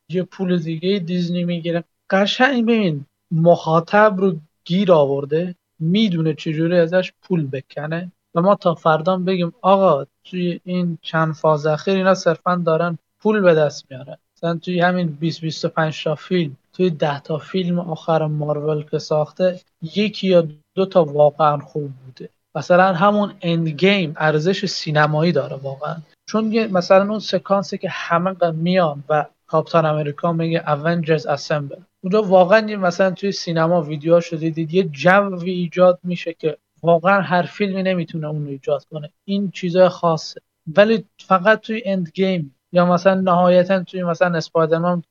یه پول دیگه دیزنی میگیره. قشنگ ببین مخاطب رو گیر آورده، میدونه چجوری ازش پول بکنه. و ما تا فردا بگیم آقا توی این چند فاز اخیر اینا صرفا دارن پول به دست میارن، مثلا توی همین 20-25 تا فیلم توی 10 تا فیلم آخر مارول که ساخته یکی یا 2 تا واقعا خوب بوده. مثلا همون اند گیم ارزش سینمایی داره واقعا، چون مثلا اون سکانسی که همه میان و کاپیتان امریکا میگه اونجرز اسمبل، اونجا واقعا مثلا توی سینما ویدیوهاشو دیدید یه جوی ایجاد میشه که واقعا هر فیلمی نمیتونه اون رو ایجاد کنه. این چیزای خاصه، ولی فقط توی اند گیم یا مثلا نهایتا توی مثلا اسپایدرمن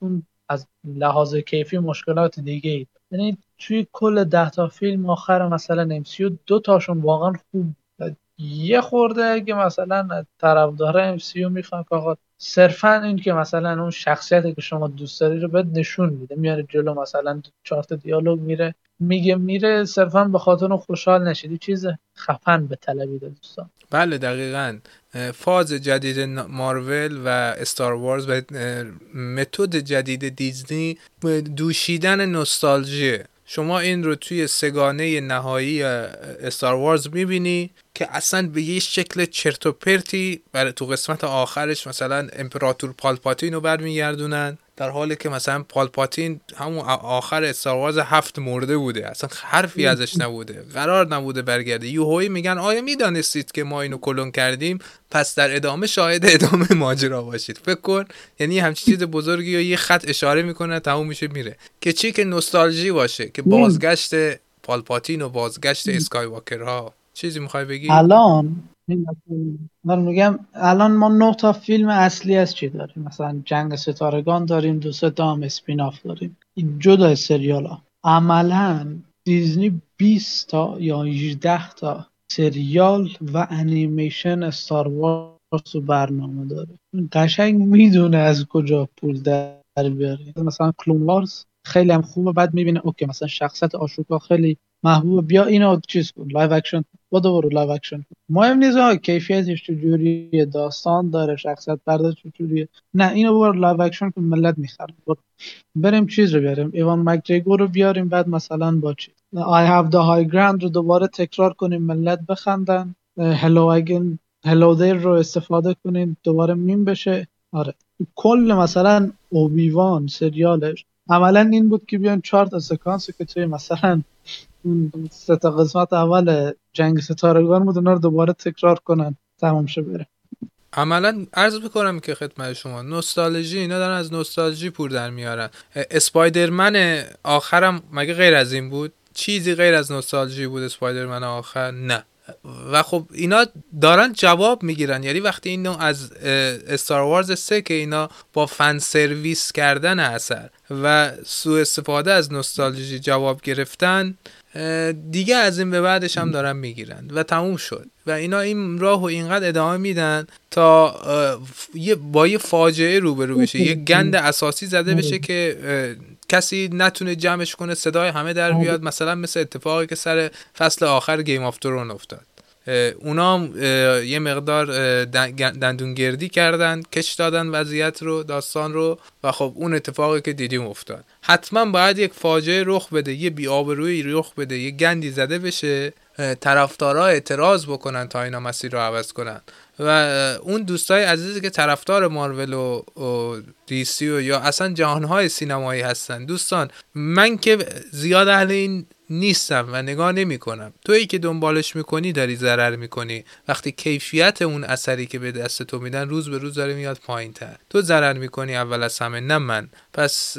از لحاظ کیفی مشکلات دیگه اید. یعنی توی کل 10 تا فیلم آخر مثلا MCU 2 تاشون واقعا خوب، یه خورده که مثلا طرفدار MCU میخوان که آقا صرفا این که مثلا اون شخصیتی که شما دوست داری رو بهت نشون میده، میاره جلو، مثلا 4 تا دیالوگ میره میگه میره، صرفا به خاطر اون خوشحال نشید. چیز خفن به طلبیده دوستان. بله دقیقاً، فاز جدید مارول و استار وارز و متد جدید دیزنی دوشیدن نوستالژی، شما این رو توی سگانه نهایی استار وارز میبینی که اصلا به یه شکل چرت و پرتی برای تو قسمت آخرش مثلا امپراتور پالپاتین رو برمیگردونن، در حالی که مثلا پالپاتین همون آخر استار وارز 7 مرده بوده، اصلا حرفی ازش نبوده، قرار نبوده برگرده. یوهویی میگن آیا میدانستید که ما اینو کلون کردیم، پس در ادامه شاهد ادامه ماجرا باشید. فکر کن یعنی همچین چیز بزرگی یا یه خط اشاره میکنه تموم میشه میره، که چی، که نوستالژی باشه، که بازگشت پالپاتین و بازگشت اسکای واکرها. چیزی میخوای بگی؟ الان من میگم الان ما 9 تا فیلم اصلی از چی داریم، مثلا جنگ ستارگان داریم، 2-3 تا هم اسپیناف داریم این جدا سریال ها. عملا دیزنی 20 تا یا 18 تا سریال و انیمیشن استار وارز و برنامه داره. قشنگ میدونه از کجا پول در بیاره. مثلا کلون وارز خیلی هم خوبه، بعد میبینه اوکی مثلا شخصیت آشوکا خیلی محبوب، بیا اینو چیز کن، لایو اکشن، دوباره لایو اکشن. مهم نیست ها کیفیتش چجوریه، داستان داره، شخصیت پرداز چجوریه، نه اینو بر لایو اکشن که ملت میخره، بریم چیز رو بیاریم، ایوان مک‌گریگور رو بیاریم، بعد مثلا با چی I have the high ground رو دوباره تکرار کنیم ملت بخندن، hello again hello there رو استفاده کنیم دوباره میم بشه. آره کل مثلا اوبیوان سریالش عملا این بود که بیان 4 تا سکانس که توی مثلا 3 تا قسمت اول جنگ ستارگان بود اونا رو دوباره تکرار کنن تمام شه بره. عملا عرض میکنم که خدمت شما نوستالژی، اینا دارن از نوستالژی پور در میارن. اسپایدرمن آخرم مگه غیر از این بود؟ چیزی غیر از نوستالژی بود اسپایدرمن آخر؟ نه. و خب اینا دارن جواب میگیرن، یعنی وقتی این نوع از استار وارز 3 که اینا با فن سرویس کردن اثر و سوء استفاده از نوستالژی جواب گرفتن، دیگه از این به بعدش هم دارن میگیرن و تموم شد. و اینا این راهو اینقدر ادامه میدن تا با یه فاجعه روبرو بشه، یه گند اساسی زده بشه که کسی نتونه جمعش کنه، صدای همه در بیاد، مثلا مثل اتفاقی که سر فصل آخر گیم آف ترون افتاد. اونا هم یه مقدار دندونگردی کردن، کش دادن وضعیت رو، داستان رو، و خب اون اتفاقی که دیدیم افتاد. حتما باید یک فاجعه رخ بده، یه بی‌آبرویی رخ بده، یه گندی زده بشه، طرفدارا اعتراض بکنن تا اینا مسیر رو عوض کنن. و اون دوستای عزیزی که طرفدار مارول و دی سی و یا اصلا جهانهای سینمایی هستن، دوستان من که زیاد اهل این نیستم و نگاه نمی کنم، تویی که دنبالش میکنی داری ضرر میکنی. وقتی کیفیت اون اثری که به دست تو میدن روز به روز داره میاد پایین تر، تو ضرر میکنی اول از همه، نه من. پس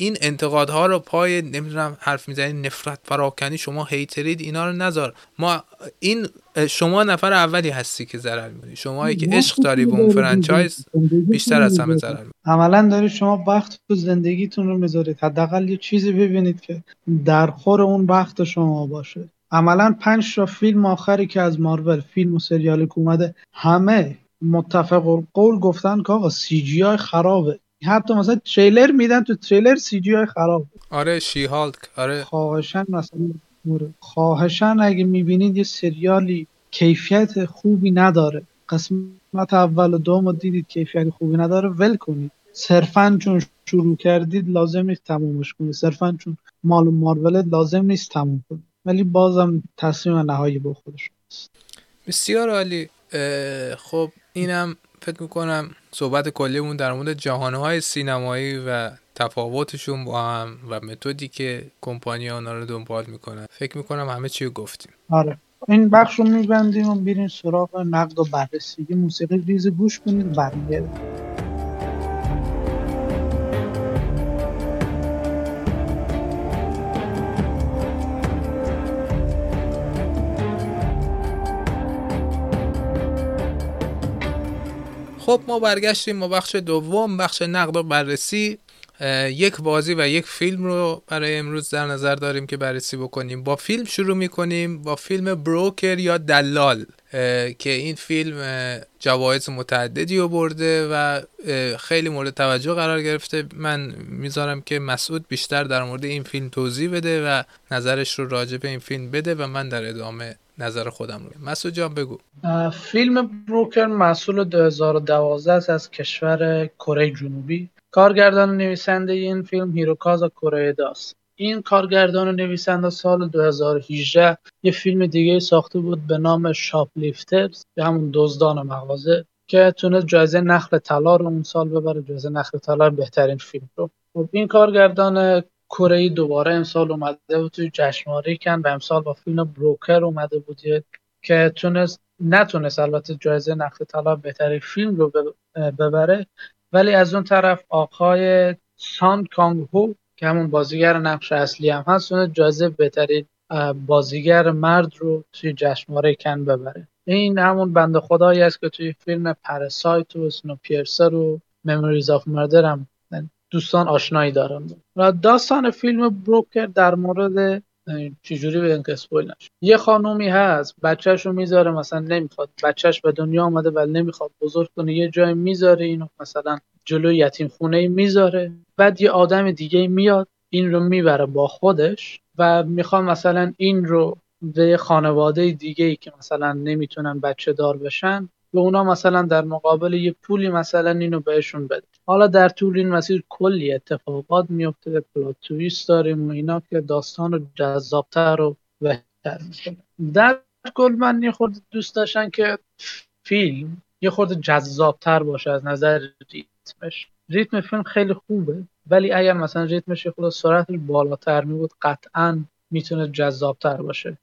این انتقادها رو پای نمیدونم حرف میزنی نفرت پراکنی، شما هیترید، اینا رو نذار. ما این شما نفر اولی هستی که ضرر میکنی، شمایی که عشق داری به اون فرانچایز بیشتر از همه ضرر میکنی. عملا دارید شما وقت تو زندگیتون رو میذارید، حداقل یه چیزی ببینید که در خور اون وقت شما باشه. عملا 5 تا فیلم آخری که از مارول فیلم و سریالی که اومده همه متفق قول گفتن که آقا سی جی آی خرابه، حتی مثلا تریلر میدن تو تریلر سی جی آی خرابه. آره شی هالک، آره خواهشن مثلا خواهشن اگه میبینید یه سریالی کیفیت خوبی نداره، قسمت اول و دوم رو دیدید کیفیت خوبی نداره، ول کنید. صرفاً چون شروع کردید لازم نیست تمومش کنید، صرفاً چون مال مارولت لازم نیست تموم کنید، ولی بازم تصمیم نهایی با خودش هست. بسیار عالی. خب اینم فکر میکنم صحبت کلیمون در مورد جهانهای سینمایی و تفاوتشون با هم و متدی که کمپانی آنها رو دنبال میکنن، فکر میکنم همه چی رو گفتیم. آره این بخش رو میبندیم و بیرین سراغ نقد و بررسی. موسیقی ریز گوش کنید برمیگردیم. خب ما برگشتیم با بخش دوم، بخش نقد و بررسی. یک بازی و یک فیلم رو برای امروز در نظر داریم که بررسی بکنیم. با فیلم شروع میکنیم، با فیلم بروکر یا دلال، که این فیلم جوایز متعددی رو برده و خیلی مورد توجه قرار گرفته. من میذارم که مسعود بیشتر در مورد این فیلم توضیح بده و نظرش رو راجع به این فیلم بده و من در ادامه نظر خودم رو. مسعود جان بگو. فیلم بروکر محصول 2012 از کشور کره جنوبی. کارگردان و نویسنده این فیلم هیروکازا کوریدا است. این کارگردان و نویسنده سال 2018 یه فیلم دیگه ساخته بود به نام شاپلیفترز، به همون دزدان مغازه، که تونست جایزه نخل طلا رو اون سال ببره، جایزه نخل طلا بهترین فیلم رو. خب این کارگردان کره‌ای دوباره امسال اومده بود توی جشنواره کن و امسال با فیلم بروکر اومده بود که نتونست البته جایزه نخل طلا بهترین فیلم رو ببره، ولی از اون طرف آقای سان کانگ هو که همون بازیگر نقش اصلی هم هست اون جایزه بهترین بازیگر مرد رو توی جشنواره کن ببره. این همون بنده خدایی است که توی فیلم پرسایت و اسنوپیرسر و مموریز آف مردر هم دوستان آشنایی دارند. و داستان فیلم بروکر در مورد چجوری به این اسپویل نشه، یه خانومی هست بچه‌ش رو میذاره، مثلا نمیخواد بچه‌ش به دنیا اومده ولی نمیخواد بزرگ کنه، یه جایی میذاره اینو، مثلا جلوی یتیم خونه میذاره. بعد یه آدم دیگه میاد این رو میبره با خودش و میخواد مثلا این رو به خانواده دیگه‌ای که مثلا نمیتونن بچه دار بشن و اونا مثلا در مقابل یه پولی مثلا اینو بهشون بده. حالا در طول این مسیر کلی اتفاقات میفته، پلات تویست داریم و اینا که داستان رو جذابتر و بهتر میکنه. در کل من یه خورده دوست داشتن که فیلم یه خورده جذابتر باشه از نظر ریتمش. ریتم فیلم خیلی خوبه ولی اگر مثلا ریتمش یه خورده سرعتش بالاتر میبود قطعاً میتونه جذابتر باشه.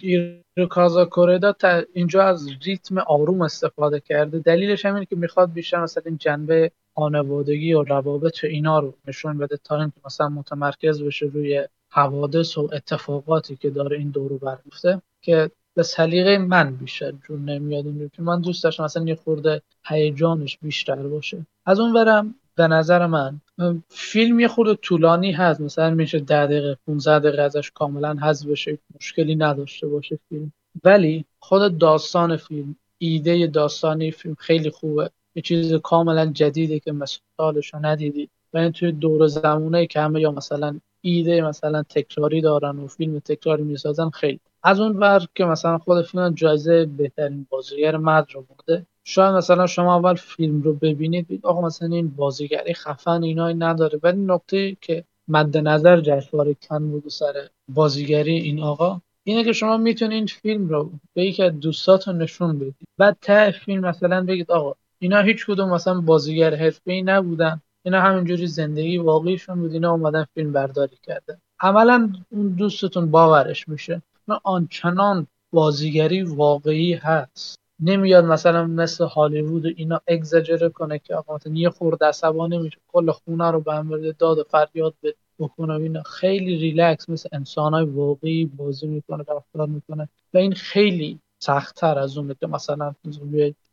هیروکازا کوریدا اینجا از ریتم آروم استفاده کرده، دلیلش همینه که میخواد بیشتر مثلا این جنبه خانوادگی و روابط و اینا رو نشون بده تا اینکه مثلا متمرکز بشه روی حوادث و اتفاقاتی که داره این دورو برمیفته، که به سلیقه من بیشتر جون نمیاد. اینجوری که من دوست داشتم مثلا یه خورده هیجانش بیشتر باشه. از اون برم به نظر من فیلم یه خورده طولانی هست، مثلا میشه 10 دقیقه 15 دقیقه ازش کاملا حذف بشه، مشکلی نداشته باشه فیلم. ولی خود داستان فیلم، ایده داستانی فیلم خیلی خوبه، یه چیز کاملا جدیده که مثالش رو ندیدید و این توی دور زمونه که همه یا مثلا ایده مثلا تکراری دارن و فیلم تکراری میسازن. خیلی از اون ور که مثلا خود فیلم جایزه بهترین بازیگر مرد رو برده، شاید مثلا شما اول فیلم رو ببینید بید آقا مثلا این بازیگری خفن اینایی نداره، ولی نکته که مد نظر جشنواره کن بود سر بازیگری این آقا اینه که شما میتونید فیلم رو به یک از دوستاتون نشون بدید، بعد ته فیلم مثلا بگید آقا اینا هیچ کدوم مثلا بازیگر حرفه‌ای نبودن، اینا همینجوری زندگی واقعیشون بود، اینا اومدن فیلم برداری کردن. عملاً اون دوستتون باورش میشه، نه آنچنان بازیگری واقعی هست، نمیاد مثلا مثل هالیوود اینا اگزاجره کنه که آقا مثلا یه خورده عصبانی میشه کل خونه رو به هم بده داد و فریاد بکنه. اینا خیلی ریلکس مثل انسانای واقعی بازی میکنه، رفتار میکنه و این خیلی سخت‌تر از اون که مثلا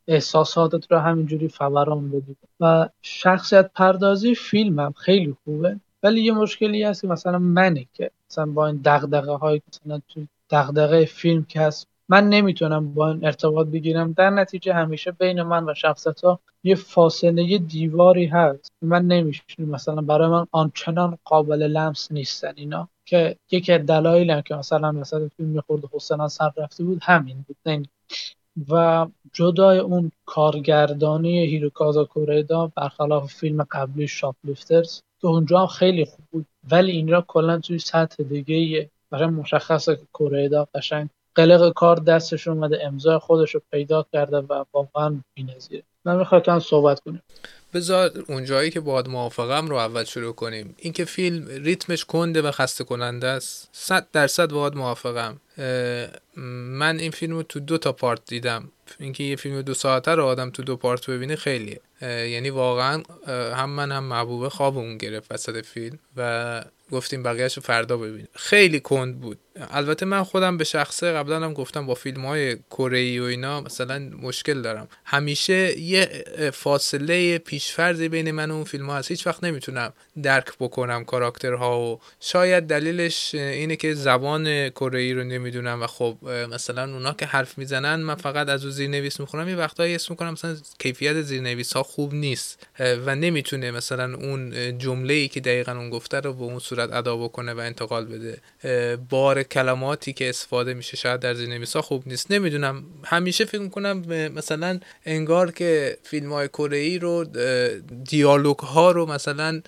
احساساتت رو همینجوری فوران بدی. و شخصیت پردازی فیلم هم خیلی خوبه ولی یه مشکلی هست که مثلا منی که مثلا با این دغدغه‌های مثلا تو دغدغه فیلم که هست من نمیتونم با این ارتباط بگیرم، در نتیجه همیشه بین من و شخصیت‌ها یه فاصله، یه دیواری هست، من نمیشه مثلا برای من آنچنان قابل لمس نیستن اینا، که یکی از دلایلم که مثلا فیلم می‌خورد حسنا سر رفته بود همین بود. و جدای اون کارگردانی هیروکازا کوریدا برخلاف فیلم قبلی شاپلیفترز که اونجا هم خیلی خوب بود ولی این را کلا توی سطح دیگه برای مشخصه که کوریدا قشنگ قلق کار دستش اومده، امضای خودش رو پیدا کرده و واقعا بی‌نظیره. من می‌خواستم صحبت کنیم. بذار اونجایی که باهات موافقم رو اول شروع کنیم. اینکه فیلم ریتمش کنده و خسته کننده است 100% باهات موافقم. من این فیلم رو تو 2 پارت دیدم. اینکه یه فیلم 2 ساعته رو آدم تو 2 پارت ببینه خیلیه. یعنی واقعا هم من هم محبوبه خوابمون گرفت وسط فیلم و گفتیم بقیه‌اشو فردا ببینیم. خیلی کند بود. البته من خودم به شخصه قبلا هم گفتم با فیلم‌های کره‌ای و اینا مثلا مشکل دارم. همیشه یه فاصله پیش‌فرضی بین من و اون فیلم‌ها هست. هیچ وقت نمیتونم درک بکنم کاراکترها و شاید دلیلش اینه که زبان کره‌ای رو نمیدونم و خب مثلا اونا که حرف میزنن من فقط از زیرنویس میخونم. یه وقتایی اسم میکنم مثلا کیفیت زیرنویس‌ها خوب نیست و نمیتونه مثلا اون جمله‌ای که دقیقاً اون گفته رو به اون صورت ادا بکنه و انتقال بده. بار کلماتی که استفاده میشه شاید در زیرنویس‌ها خوب نیست. نمیدونم همیشه فکر میکنم مثلا انگار که فیلم‌های کره‌ای رو دیالوگ‌ها رو مثلا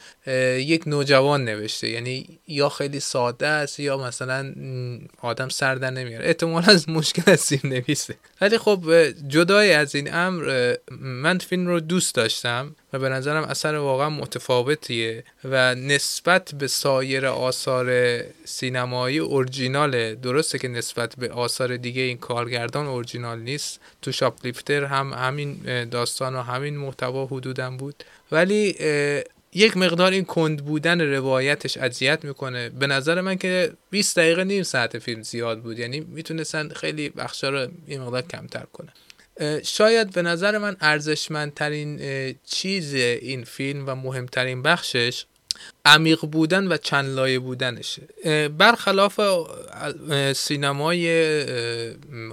یک نوجوان نوشته. یعنی یا خیلی ساده است یا مثلا آدم سر در نمیاره. احتمالاً از مشکل زیرنویسه. ولی خب جدای از این امر من فیلم رو دوست داشتم و به نظرم اثر واقعا متفاوتیه و نسبت به سایر آثار سینمایی اورجیناله. درسته که نسبت به آثار دیگه این کارگردان اورجینال نیست. تو شاپلیفتر هم همین داستان و همین محتوا حدوداً بود ولی یک مقدار این کند بودن روایتش اذیت میکنه. به نظر من که 20 دقیقه نیم ساعت فیلم زیاد بود. یعنی میتونستن خیلی بخشا رو این مقدار کمتر کنن. شاید به نظر من ارزشمندترین چیز این فیلم و مهمترین بخشش عمیق بودن و چند لایه بودنشه. برخلاف سینمای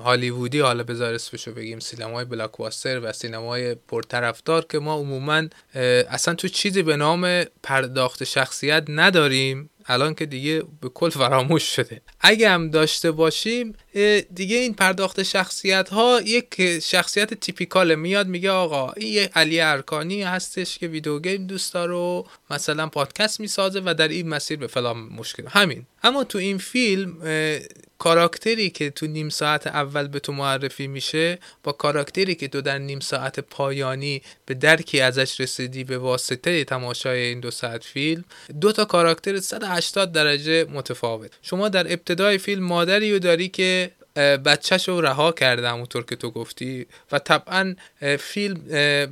هالیوودی، حالا بذار اسمشو بگیم، سینمای بلاکباستر و سینمای پرطرفدار که ما عموماً اصلا تو چیزی به نام پرداخت شخصیت نداریم. الان که دیگه به کل فراموش شده. اگه هم داشته باشیم دیگه این پرداخت شخصیت ها یک شخصیت تیپیکاله. میاد میگه آقا این یه علی ارکانی هستش که ویدیو گیم دوست داره و مثلا پادکست میسازه و در این مسیر به فلان مشکل همین. اما تو این فیلم کاراکتری که تو نیم ساعت اول به تو معرفی میشه با کاراکتری که تو در نیم ساعت پایانی به درکی ازش رسیدی به واسطه تماشای این 2 ساعت فیلم، 2 کاراکتر 180 درجه متفاوت. شما در ابتدای فیلم مادری رو داری که بچه‌شو رها کرده همونطور که تو گفتی و طبعا فیلم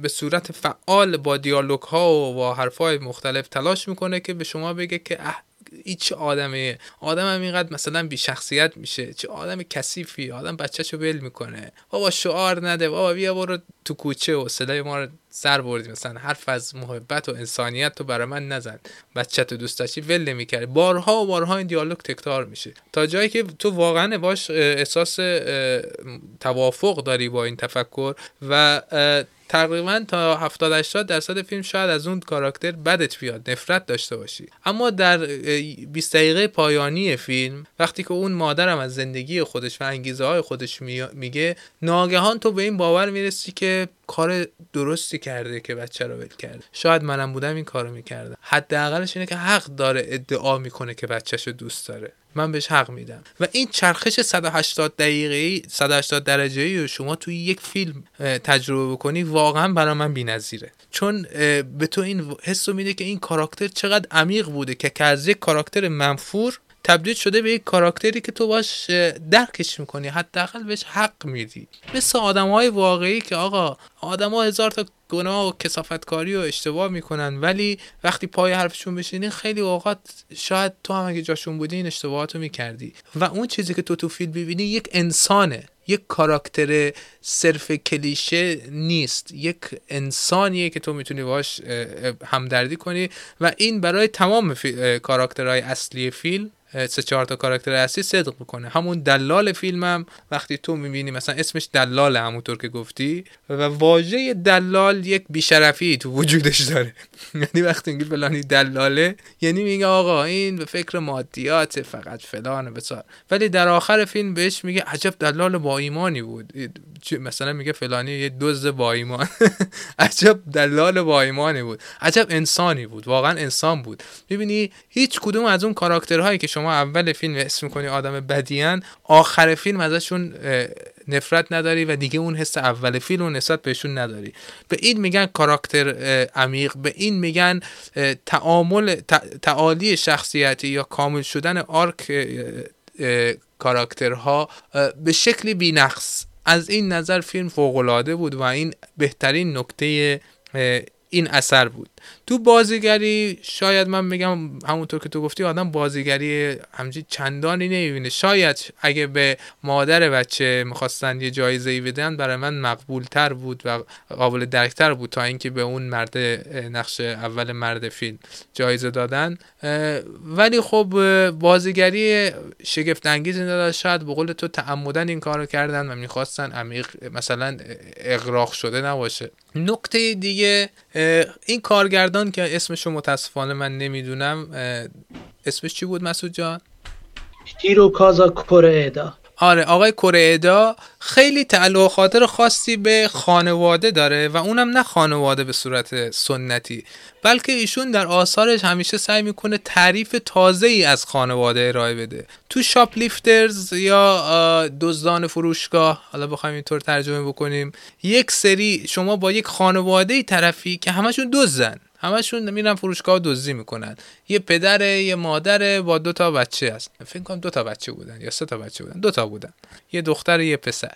به صورت فعال با دیالوگ‌ها و با حرف‌های مختلف تلاش میکنه که به شما بگه که چه آدمیه. آدم هم اینقدر مثلا بی شخصیت میشه، چه آدم کثیفی، آدم بچه‌شو بل میکنه، بابا شعار نده، بابا بیا برو تو کوچه و صدای ما رو سر بردی، مثلا حرف از محبت و انسانیت تو برای من نزن، بچه‌تو دوست داشتی ول نمی‌کرد. بارها و بارها این دیالوگ تکرار میشه تا جایی که تو واقعا باش احساس توافق داری با این تفکر و تقریبا تا 70-80% فیلم شاید از اون کاراکتر بدت بیاد، نفرت داشته باشی. اما در 20 دقیقه پایانی فیلم وقتی که اون مادرم از زندگی خودش و انگیزه‌های خودش میگه، ناگهان تو به این باور میرسی که کار درستی کرده که بچه رو ول کرده. شاید منم بودم این کارو میکردم. حداقلش اینه که حق داره ادعا میکنه که بچه‌شو دوست داره. من بهش حق میدم. و این چرخش 180 دقیقه‌ای، 180 درجه‌ای رو شما توی یک فیلم تجربه بکنی واقعا برای من بی‌نظیره. چون به تو این حسو میده که این کاراکتر چقدر عمیق بوده که از یک کاراکتر منفور تبدیل شده به یک کاراکتری که تو باش درکش میکنی، حداقل بهش حق میدی. مثل آدم‌های واقعی که آقا آدم‌ها 1000 تا گناه و کثافتکاری و اشتباه میکنن ولی وقتی پای حرفشون بشینی خیلی اوقات شاید تو هم اگه جاشون بودی این اشتباهاتو میکردی. و اون چیزی که تو فیلم میبینی یک انسانه، یک کاراکتر صرف کلیشه نیست، یک انسانیه که تو میتونی باهاش همدردی کنی و این برای تمام کاراکترهای اصلی فیلم 3-4 کاراکتر اصلی صدق میکنه. همون دلال فیلمم وقتی تو میبینی مثلا اسمش دلاله همونطور که گفتی و واژه دلال یک بیشرفی تو وجودش داره. یعنی وقتی میگی فلانی دلاله یعنی میگه آقا این به فکر مادیات فقط فلانه بسار، ولی در آخر فیلم بهش میگه عجب دلال با ایمانی بود. مثلا میگه فلانی یه دزد با ایمان، عجب دلال با ایمانی بود، عجب انسانی بود، واقعا انسان بود. میبینی هیچ کدوم از اون کاراکترهایی که شما اول فیلم اسم می‌کنی آدم بدیان، آخر فیلم ازشون نفرت نداری و دیگه اون حس اول فیلم رو نسبت بهشون نداری. به این میگن کاراکتر عمیق، به این میگن تعامل، تعالی شخصیتی یا کامل شدن آرک کاراکترها به شکلی بی‌نقص. از این نظر فیلم فوق‌العاده بود و این بهترین نکته این اثر بود. تو بازیگری شاید من بگم همونطور که تو گفتی آدم بازیگری همچین چندانی نمیبینه. شاید اگه به مادر بچه میخواستن یه جایزه‌ای بدن برای من مقبولتر بود و قابل درکتر بود تا اینکه به اون مرد نقش اول مرد فیلم جایزه دادن. ولی خب بازیگری شگفت انگیزی نداشت. شاید به قول تو تعمدن این کارو کردن و میخواستن عمیق مثلا اغراق شده نباشه. نکته دیگه این کارگردان که اسمشو متاسفانه من نمیدونم، اسمش چی بود مسعود جان؟ هیروکازا کورئدا. آره، آقای کورئدا خیلی تعلق خاطر خاصی به خانواده داره و اونم نه خانواده به صورت سنتی، بلکه ایشون در آثارش همیشه سعی میکنه تعریف تازه‌ای از خانواده ارائه بده. تو شاپلیفترز یا دزدان فروشگاه، حالا بخوایم اینطور ترجمه بکنیم، یک سری شما با یک خانواده‌ای طرفی که همشون دزدن، همشون میرن فروشگاه دزدی میکنن. یه پدره، یه مادره با 2 بچه هست. فکر کنم 2 بچه بودن یا 3 بچه بودن. 2 بودن. یه دختر یه پسر.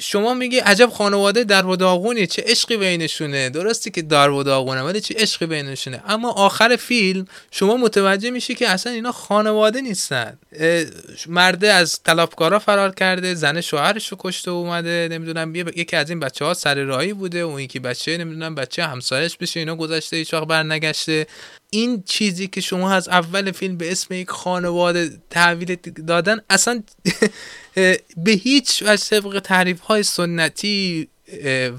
شما میگی عجب خانواده در و داغونه، چه عشقی بینشونه. درسته که در و داغونه ولی چه عشقی بینشونه. اما آخر فیلم شما متوجه میشی که اصلا اینا خانواده نیستن. مرده از طلبکارا فرار کرده، زن شوهرش رو کشته اومده، نمیدونم یکی از این بچه‌ها سر راهی بوده، اون یکی بچه نمیدونم بچه همسایه‌اش بشه، اینا گذشته هیچ وقت برنگشته. این چیزی که شما از اول فیلم به اسم یک خانواده تحویل دادن اصلا به هیچ وجه طبق تعریف‌های سنتی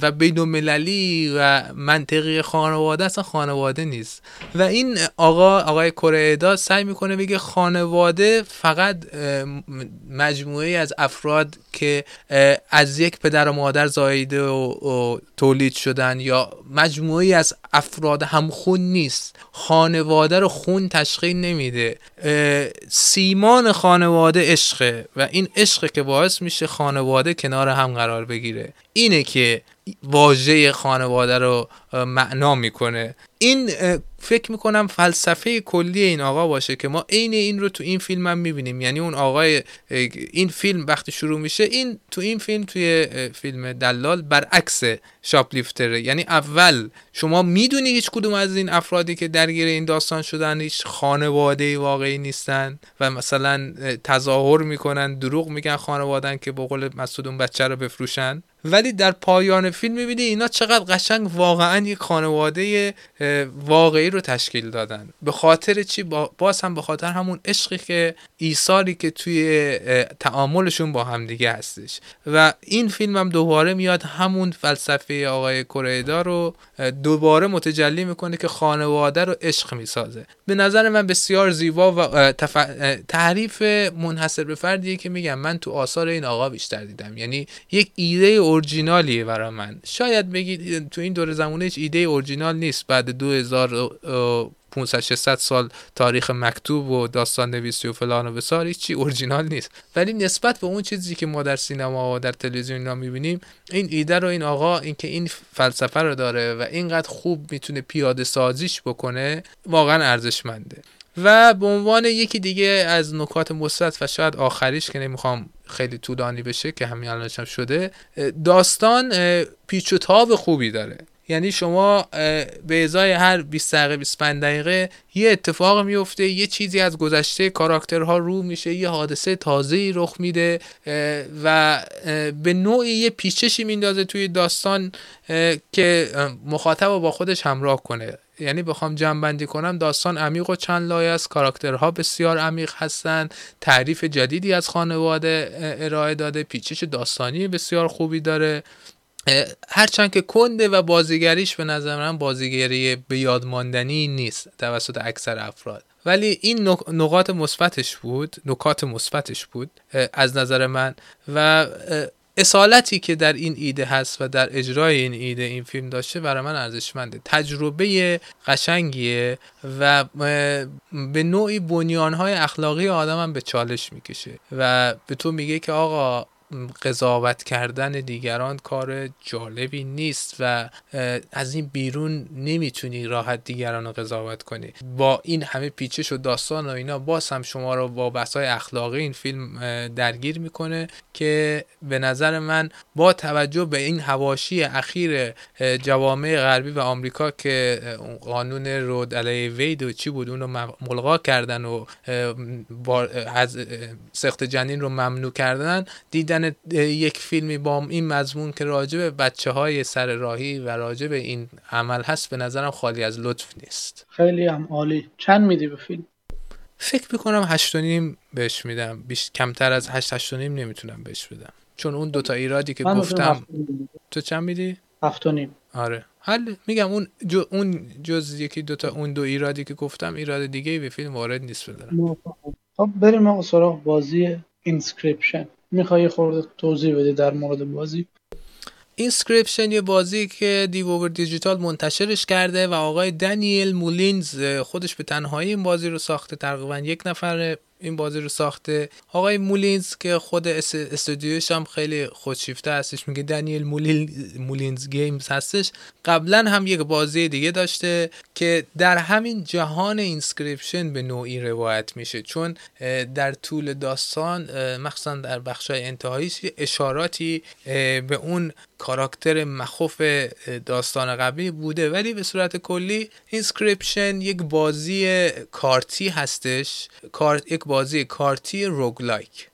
و بین‌المللی و منطقی خانواده اصلا خانواده نیست. و این آقای کورئدا سعی میکنه بگه خانواده فقط مجموعه از افراد که از یک پدر و مادر زایده و تولید شدن یا مجموعه از افراد همخون نیست. خانواده رو خون تشخیص نمیده. سیمان خانواده عشقه و این عشقه که باعث میشه خانواده کنار هم قرار بگیره. اینه که واژه خانواده رو معنا میکنه. این فکر میکنم فلسفه کلی این آقا باشه که ما عین این رو تو این فیلم هم میبینیم. یعنی اون آقای این فیلم وقتی شروع میشه، این تو این فیلم، توی فیلم دلال برعکس شاپلیفتره. یعنی اول شما میدونی هیچ کدوم از این افرادی که درگیر این داستان شدن هیچ خانواده واقعی نیستن و مثلا تظاهر میکنن، دروغ میگن خانوادن که به قول مسعود اون بچه رو بفروشن، ولی در پایان فیلم میبینی اینا چقدر قشنگ واقعا یک خانواده واقعی رو تشکیل دادن. به خاطر چی؟ باز هم به خاطر همون عشقی که ایثاری که توی تعاملشون با هم دیگه هستش. و این فیلم هم دوباره میاد همون فلسفه آقای کورئدا رو دوباره متجلی میکنه که خانواده رو عشق میسازه. به نظر من بسیار زیبا و تعریف منحصر به فردیه که میگم من تو آثار این آقا بیشتر دیدم. یعنی یک ایده اورجینالیه برای من. شاید بگید تو این دوره زمانه هیچ ایده اورجینال نیست، بعد 2500-600 سال تاریخ مکتوب و داستان نویسی و فلان و بسار هیچ چی اورجینال نیست، ولی نسبت به اون چیزی که ما در سینما و در تلویزیون ها میبینیم، این ایده رو این آقا، این که این فلسفه رو داره و اینقدر خوب میتونه پیاده سازیش بکنه، واقعا ارزشمنده. و به عنوان یکی دیگه از نکات مثبت و شاید آخریش که نمیخوام خیلی طولانی بشه که همین الانش هم شده، داستان پیچ و تاب خوبی داره. یعنی شما به ازای هر 20 دقیقه 25 دقیقه یه اتفاق میفته، یه چیزی از گذشته کاراکترها رو میشه، یه حادثه تازه‌ای رخ میده و به نوعی یه پیچشی میندازه توی داستان که مخاطب رو با خودش همراه کنه. یعنی بخوام جمع بندی کنم، داستان عمیق و چند لایه است، کاراکترها بسیار عمیق هستن، تعریف جدیدی از خانواده ارائه داده، پیچش داستانی بسیار خوبی داره، هرچند که کنده و بازیگریش به نظر من بازیگری به یاد ماندنی نیست توسط اکثر افراد، ولی این نکات مثبتش بود از نظر من. و اصالتی که در این ایده هست و در اجرای این ایده این فیلم داشته برای من ارزشمنده. تجربه قشنگیه و به نوعی بنیانهای اخلاقی آدم هم به چالش میکشه و به تو میگه که آقا قضاوت کردن دیگران کار جالبی نیست و از این بیرون نمیتونی راحت دیگران رو قضاوت کنی. با این همه پیچش و داستان و اینا باز هم شما رو با بحث‌های اخلاقی این فیلم درگیر میکنه که به نظر من با توجه به این حواشی اخیر جوامع غربی و آمریکا که قانون رود علیه وید و چی بود اونو ملغا کردن و از سخت جنین رو ممنوع کردن، دیدن یک فیلمی با این مضمون که راجع به بچه‌های سر راهی و راجع به این عمل هست به نظرم خالی از لطف نیست. خیلی هم عالی. چند میدی به فیلم؟ فکر میکنم 8.5 بهش میدم، کمتر از 8.5 نمیتونم بهش بدم، چون اون دوتا ایرادی که گفتم. تو چند میدی؟ 7.5. آره حل میگم اون جز یکی دوتا اون دو ایرادی که گفتم ایراد دیگه به فیلم وارد نیست بدارم. خب بریم آقا سراغ بازی اینسکریپشن. میخوایی خورده توضیح بده در مورد بازی؟ اینسکریپشن یه بازی که دیوور دیجیتال منتشرش کرده و آقای دنیل مولینز خودش به تنهایی این بازی رو ساخته، تقریبا یک نفر این بازی رو ساخته. آقای مولینز که خود استودیوش هم خیلی خودشیفته هستش، میگه دنیل مولینز گیمز هستش. قبلا هم یک بازی دیگه داشته که در همین جهان اینسکریپشن به نوعی روایت میشه، چون در طول داستان مخصوصا در بخشای انتهاییش اشاراتی به اون کاراکتر مخوف داستان قبلی بوده، ولی به صورت کلی اینسکریپشن یک بازی کارتی هستش، یک بازی کارتی روگلایک.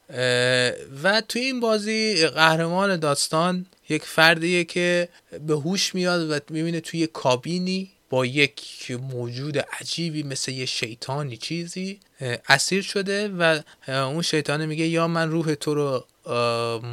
و توی این بازی قهرمان داستان یک فردیه که به هوش میاد و میبینه توی کابینی با یک موجود عجیبی مثل یه شیطانی چیزی اسیر شده و اون شیطانه میگه یا من روح تو رو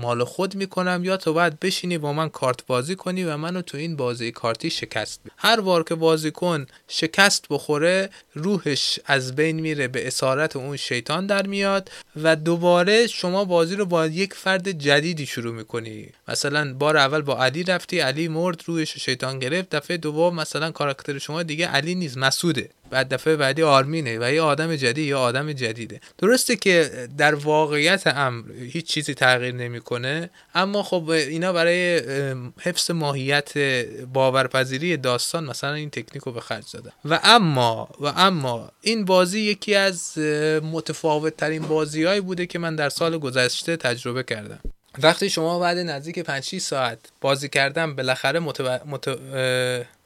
مال خود میکنم یا تو باید بشینی با من کارت بازی کنی و منو تو این بازی کارتی شکست بید. هر بار که بازیکن شکست بخوره روحش از بین میره، به اسارت اون شیطان در میاد و دوباره شما بازی رو با یک فرد جدیدی شروع میکنی. مثلا بار اول با علی رفتی، علی مرد، روحش شیطان گرفت. دفعه دوم مثلا کاراکتر شما دیگه علی نیست، مسعوده. بعد دفعه بعدی آرمینه و یه آدم جدید یا آدم جدیده. درسته که در واقعیت امر هیچ چیزی تغییر نمیکنه، اما خب اینا برای حفظ ماهیت باورپذیری داستان مثلا این تکنیک رو به خرج دادن. و اما این بازی یکی از متفاوت ترین بازیایی بوده که من در سال گذشته تجربه کردم. وقتی شما بعد نزدیک 5-6 ساعت بازی کردن بالاخره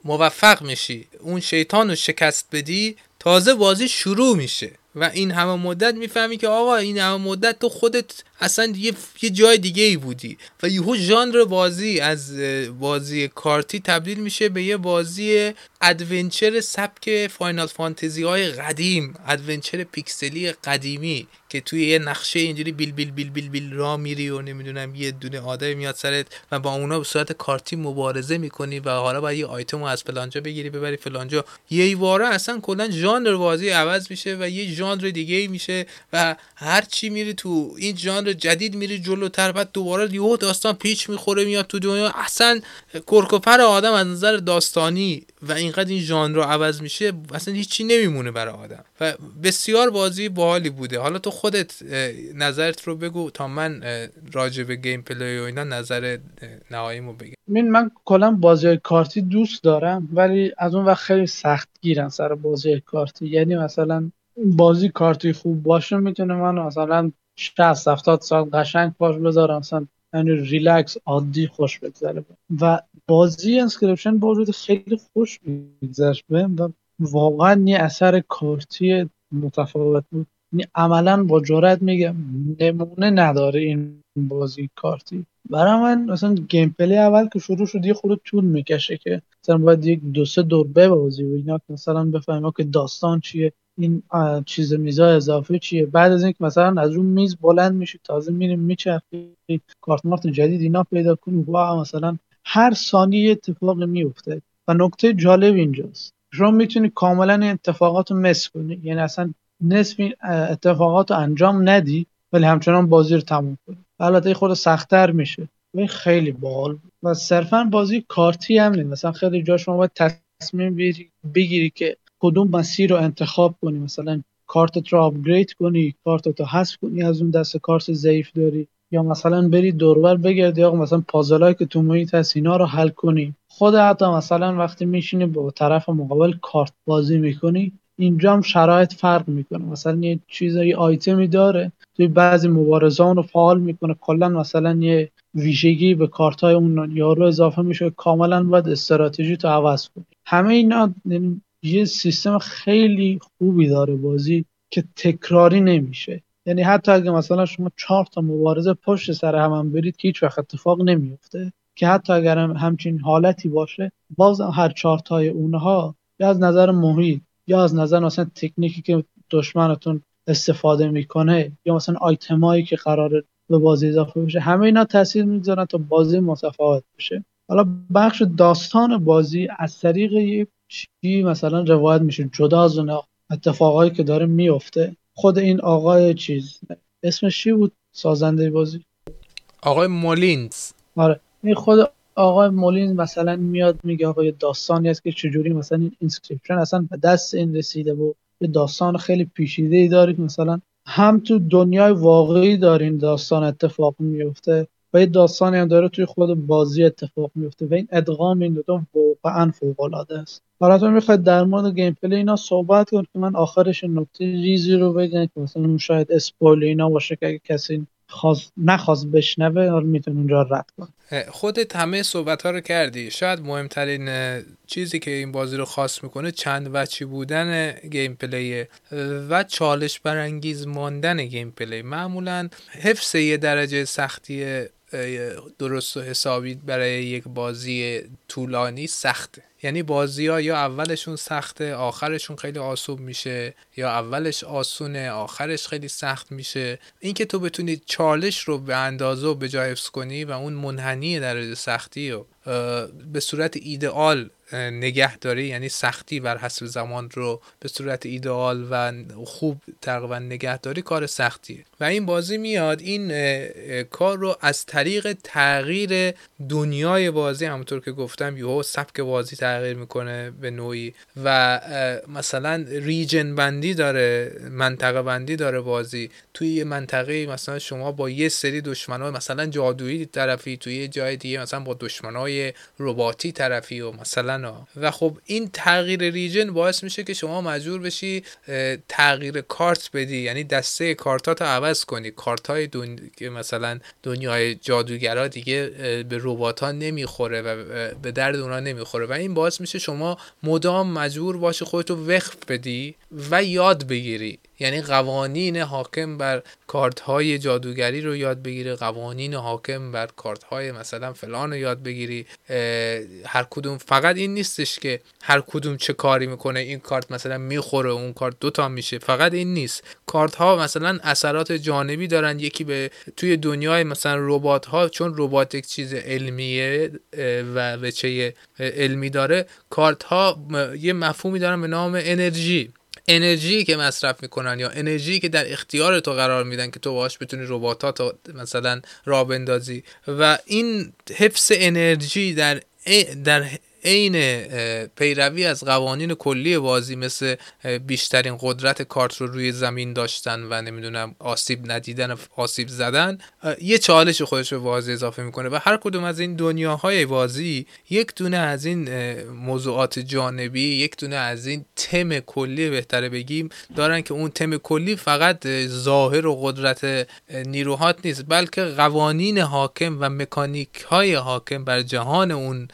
موفق میشی اون شیطان رو شکست بدی، تازه بازی شروع میشه و این همه مدت میفهمی که آقا این همه مدت تو خودت اصلا یه جای دیگه ای بودی و یهو ژانر بازی از بازی کارتی تبدیل میشه به یه بازی ادونچر سبک فاینال فانتزی های قدیم، ادونچر پیکسلی قدیمی که توی یه نقشه اینجوری بیل بیل بیل بیل بیل را میری و نمیدونم یه دونه آدم میاد سرت و با اونا به صورت کارتی مبارزه میکنی و حالا باید یه آیتم رو از فلانجا بگیری ببری فلانجا. یه واره اصلا کلا ژانر بازی عوض میشه و یه ژانر دیگه میشه و هر چی میری تو این ژانر جدید میری جلوتر، بعد دوباره یهو داستان پیچ میخوره میاد تو دنیا اصلا کرکوپر آدم از نظر داستانی و اینقدر این ژانر رو عوض میشه اصلا هیچی نمیمونه برای آدم و بسیار بازی باحالی بوده. حالا تو خودت نظرت رو بگو تا من راجع به گیم پلی و اینا نظر نهاییمو بگم. من کلا بازی کارتی دوست دارم، ولی از اون وقت خیلی سخت گیرن سر بازی کارتی. یعنی مثلا بازی کارتی خوب باشه میتونه من مثلا 60-70 ساعت قشنگ پاش بذارم، مثلا یعنی ریلکس عادی خوش بگذره. و بازی اینسکریپشن با وجود خیلی خوش میگذشت بهم و واقعا یه اثر کارتی متفاوت بود. یعنی عملا با جرئت میگم نمونه نداره این بازی کارتی. برای من مثلا گیم پلی اول که شروع شد یه خورده طول میکشه که مثلا باید یک 2-3 دور ببازی و اینا که مثلا بفهمم که داستان چیه، این چیز میزا اضافه چیه. بعد از اینکه مثلا از اون میز بلند میشی تازه میریم میچرخی کارت مارت جدید اینا پیدا کنی، واقعا مثلا هر ثانیه اتفاق میفته. و نکته جالب اینجاست شما میتونی کاملا این اتفاقات رو مس کنی، یعنی اصلا نصف این اتفاقات رو انجام ندی ولی همچنان بازی رو تموم کنی. البته خود سخت‌تر میشه و خیلی باحال. و صرفا بازی کارتی هم نیست، مثلا خیلی جا شما باید تصمیم بگیری که کدوم مسیر رو انتخاب کنی، مثلا کارتت رو آپگرید کنی، کارتت رو حذف کنی، از اون دست کارت ضعیف داری یا مثلا برید دوربر بگردی آقا مثلا پازلایی که تو محیط هست اینا رو حل کنی. خود حتی مثلا وقتی میشینی با طرف مقابل کارت بازی میکنی اینجا هم شرایط فرق میکنه، مثلا یه چیزی یه آیتمی داره توی بعضی مبارزه اون رو فعال میکنه، کلا مثلا یه ویژگی به کارت‌های اون یارو اضافه میشه، کاملا باید استراتژی تو عوض کنی. همه اینا یه سیستم خیلی خوبی داره بازی که تکراری نمیشه، یعنی حتی اگه مثلا شما 4 تا مبارزه پشت سر هم برید که هیچ وقت اتفاق نمیفته، که حتی اگر همچین حالتی باشه باز هر 4 تای اونها یا از نظر محیط یا از نظر مثلا تکنیکی که دشمنتون استفاده میکنه یا مثلا آیتمایی که قراره به بازی اضافه بشه، همه اینا تاثیر میذارن تا بازی متفاوت بشه. حالا بخش داستان بازی از طریق یه چی مثلا روایت میشه جدا از اون اتفاقایی که داره میفته. خود این آقای چیز اسمش چی بود سازنده بازی؟ آقای مولینز. آره این خود آقای مولینز مثلا میاد میگه آقا یه داستانی هست که چجوری مثلا این اینسکریپشن اصلا به دست این رسیده و یه داستان خیلی پیچیده‌ای داره که مثلا هم تو دنیای واقعی داره این داستان اتفاق میفته و یه داستانی هم داره توی خود بازی اتفاق میفته و این ادغام این دو تا واقعا فوق‌العاده است. براتون میخواد در مورد گیم پلی اینا صحبت کنم که من آخرش نکته ریزی رو بگم که مثلا شاید اسپویل اینا باشه که اگه کسی نخواست بشنوه حالا میتونه اونجا رد کنه. خودت همه صحبت ها رو کردی، شاید مهمترین چیزی که این بازی رو خاص میکنه چند وجهی بودن گیم پلی و چالش برانگیز ماندن گیم پلی. معمولا حفظ یه درجه سختی درست و حسابی برای یک بازی طولانی سخته، یعنی بازی‌ها یا اولشون سخته آخرشون خیلی آسون میشه یا اولش آسونه آخرش خیلی سخت میشه. اینکه تو بتونی چالش رو به اندازه و به جای حفظ کنی و اون منحنی درجه سختی رو به صورت ایدئال نگه داری، یعنی سختی بر حسب زمان رو به صورت ایدئال و خوب تقریبا نگه داری، کار سختیه. و این بازی میاد این کار رو از طریق تغییر دنیای بازی، همونطور که گفتم یهو سبک بازی تغییر میکنه به نوعی و مثلا ریجن بندی داره، منطقه بندی داره. بازی توی یه منطقه مثلا شما با یه سری دشمنای مثلا جادویی طرفی، توی یه جای دیگه مثلا با دشمنای رباتی طرفی و مثلا و خب این تغییر ریجن باعث میشه که شما مجبور بشی تغییر کارت بدی، یعنی دسته کارتاتو عوض کنی. کارتای مثلا دنیای جادوگرا دیگه به رباتا نمیخوره و به درد اونها نمیخوره و این باعث میشه شما مدام مجبور باشی خودتو وقف بدی و یاد بگیری، یعنی قوانین حاکم بر کارت‌های جادوگری رو یاد بگیری، قوانین حاکم بر کارت‌های مثلا فلان رو یاد بگیری. هر کدوم فقط این نیستش که هر کدوم چه کاری میکنه، این کارت مثلا میخوره اون کارت دوتا میشه، فقط این نیست. کارت‌ها مثلا اثرات جانبی دارن، یکی به توی دنیای مثلا ربات‌ها چون ربات یک چیز علمیه و وجه علمی داره، کارت‌ها یه مفهومی دارن به نام انرژی که مصرف میکنن یا انرژی که در اختیار تو قرار میدن که تو باهاش بتونی رباتات رو مثلا راه بندازی و این حفظ انرژی در این پیروی از قوانین کلی بازی مثل بیشترین قدرت کارت رو روی زمین داشتن و نمیدونم آسیب ندیدن و آسیب زدن یه چالش خودش به بازی اضافه میکنه و هر کدوم از این دنیاهای بازی یک دونه از این موضوعات جانبی، یک دونه از این تم کلی بهتره بگیم دارن که اون تم کلی فقط ظاهر و قدرت نیروهات نیست بلکه قوانین حاکم و مکانیک های حاکم بر جهان اون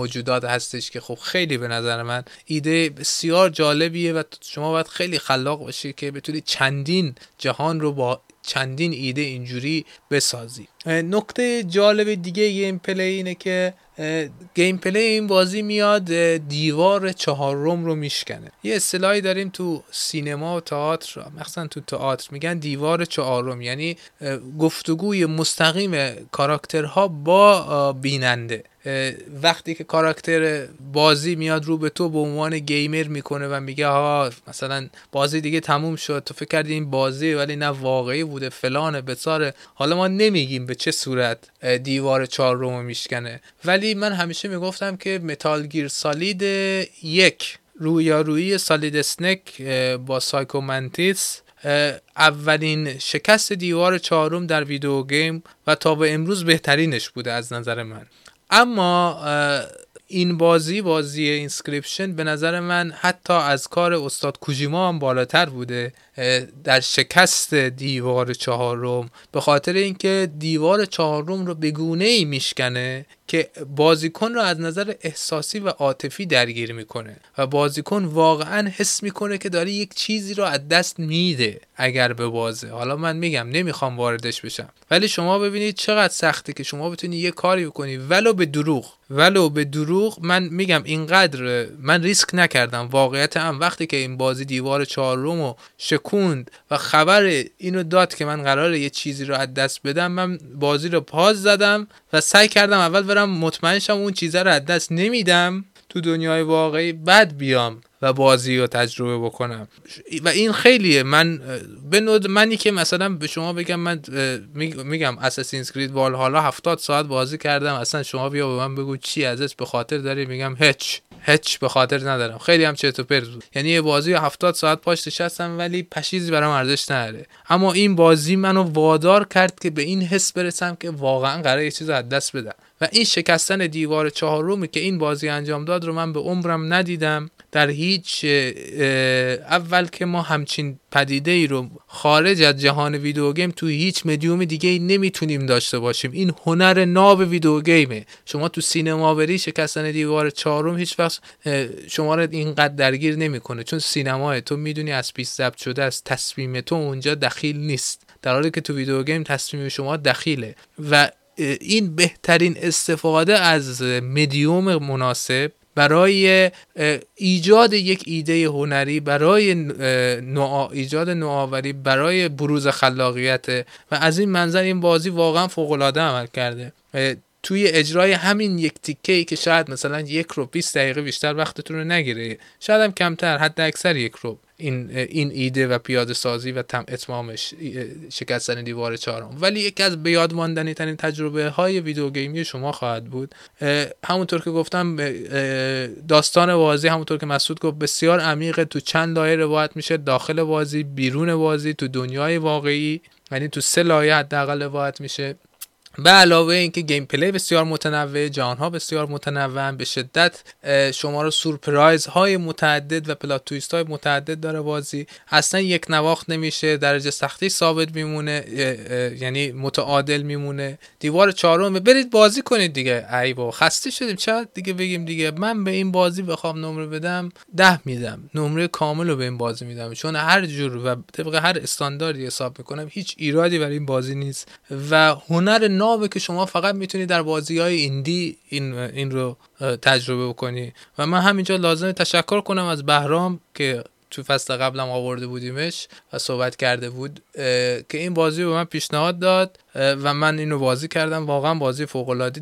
موجودات هستش که خب خیلی به نظر من ایده بسیار جالبیه و شما باید خیلی خلاق باشی که بتونی چندین جهان رو با چندین ایده اینجوری بسازی. نکته جالب دیگه گیم پلی اینه که گیم پلی این بازی میاد دیوار چهارم رو میشکنه. یه اصطلاحی داریم تو سینما و تئاتر، مثلا تو تئاتر میگن دیوار چهارم، یعنی گفتگوی مستقیم کاراکترها با بیننده. وقتی که کاراکتر بازی میاد رو به تو به عنوان گیمر میکنه و میگه ها مثلا بازی دیگه تموم شد، تو فکر کردی این بازی ولی نه واقعی بوده فلانه بساره، حالا ما نمیگیم به چه صورت دیوار چهارم رو میشکنه. ولی من همیشه میگفتم که متال گیر سالید 1 رویارویی سالید اسنک با سایکو منتیس اولین شکست دیوار چهارم در ویدیو گیم و تا به امروز بهترینش بوده از نظر من. اما این بازی اینسکریپشن به نظر من حتی از کار استاد کوجیما هم بالاتر بوده در شکست دیوار چهارم، به خاطر اینکه دیوار چهارم رو به گونه‌ای میشکنه که بازیکن رو از نظر احساسی و عاطفی درگیر میکنه و بازیکن واقعا حس میکنه که داره یک چیزی رو از دست میده اگر به بازه. حالا من میگم نمیخوام واردش بشم، ولی شما ببینید چقدر سخته که شما بتونی یه کاری بکنی ولو به دروغ. من میگم اینقدر من ریسک نکردم، واقعیت هم وقتی که این بازی دیوار چهارم رو شکوند و خبر اینو داد که من قراره یه چیزی رو از دست بدم، من بازی رو پاز زدم و سعی کردم اول برم مطمئن شم اون چیزا رو از دست نمیدم تو دنیای واقعی، بعد بیام و بازی رو تجربه بکنم. و این خیلیه. منی که مثلا به شما بگم من میگم اساسینز کرید والهالا 70 ساعت بازی کردم، اصلا شما بیا به من بگو چی ازش به خاطر داری، میگم هیچ به خاطر ندارم، خیلی هم چرت و پرت بود. یعنی یه بازی 70 ساعت پاش نشستم ولی پشیزی برام ارزش نداره. اما این بازی منو وادار کرد که به این حس برسم که واقعا قراره یه چیزو از دست بدم و این شکستن دیوار چهارمی که این بازی انجام داد رو من به عمرم ندیدم در هیچ. اول که ما همچین پدیده ای رو خارج از جهان ویدیو گیم تو هیچ مدیوم دیگه نمیتونیم داشته باشیم. این هنر ناب ویدیو گیمه. شما تو سینما بری شکستن دیوار چهارم هیچ وقت شما رو اینقدر درگیر نمیکنه، چون سینماه تو میدونی از پیش ضبط شده است، تصمیم تو اونجا دخیل نیست، در حالی که تو ویدیو گیم تصمیم شما دخیله. و این بهترین استفاده از مدیوم مناسب برای ایجاد یک ایده هنری، برای ایجاد نوآوری، برای بروز خلاقیت. و از این منظر این بازی واقعا فوق‌العاده عمل کرده. توی اجرای همین یک تیکه‌ای که شاید مثلا 1 رو 20 دقیقه بیشتر وقتتون رو نگیره، شاید هم کمتر، حد اکثر 1 رو، این ایده و پیاده سازی و اتمامش شکستن دیوار چهارم، ولی یکی از به یاد ماندنی ترین تجربه های ویدیو گیمی شما خواهد بود. همونطور که گفتم داستان بازی، همونطور که مسعود گفت، بسیار عمیقه، تو چند لایه روایت میشه، داخل بازی، بیرون بازی، تو دنیای واقعی، یعنی تو 3 لایه حداقل روایت میشه. به علاوه اینکه گیم پلی بسیار متنوع، جان‌ها بسیار متنوع، به شدت شما رو سورپرایز های متعدد و پلات تویست های متعدد داره بازی، اصلا یک نواخت نمیشه، درجه سختی ثابت میمونه، یعنی متعادل میمونه. دیوار چهارم برید بازی کنید دیگه، ای بابا خسته شدیم چقدر دیگه بگیم دیگه. من به این بازی بخوام نمره بدم 10 میدم، نمره کامل رو به این بازی میدم، چون هر جور و طبق هر استانداردی حساب میکنم، هیچ ایرادی برای این بازی نیست و هنر نابه که شما فقط میتونی در بازی‌های ایندی این رو تجربه بکنی. و من همینجا لازم تشکر کنم از بهرام که تو فصل قبلم آورده بودیمش و صحبت کرده بود که این بازی رو به من پیشنهاد داد و من اینو بازی کردم. واقعا بازی فوق‌العاده،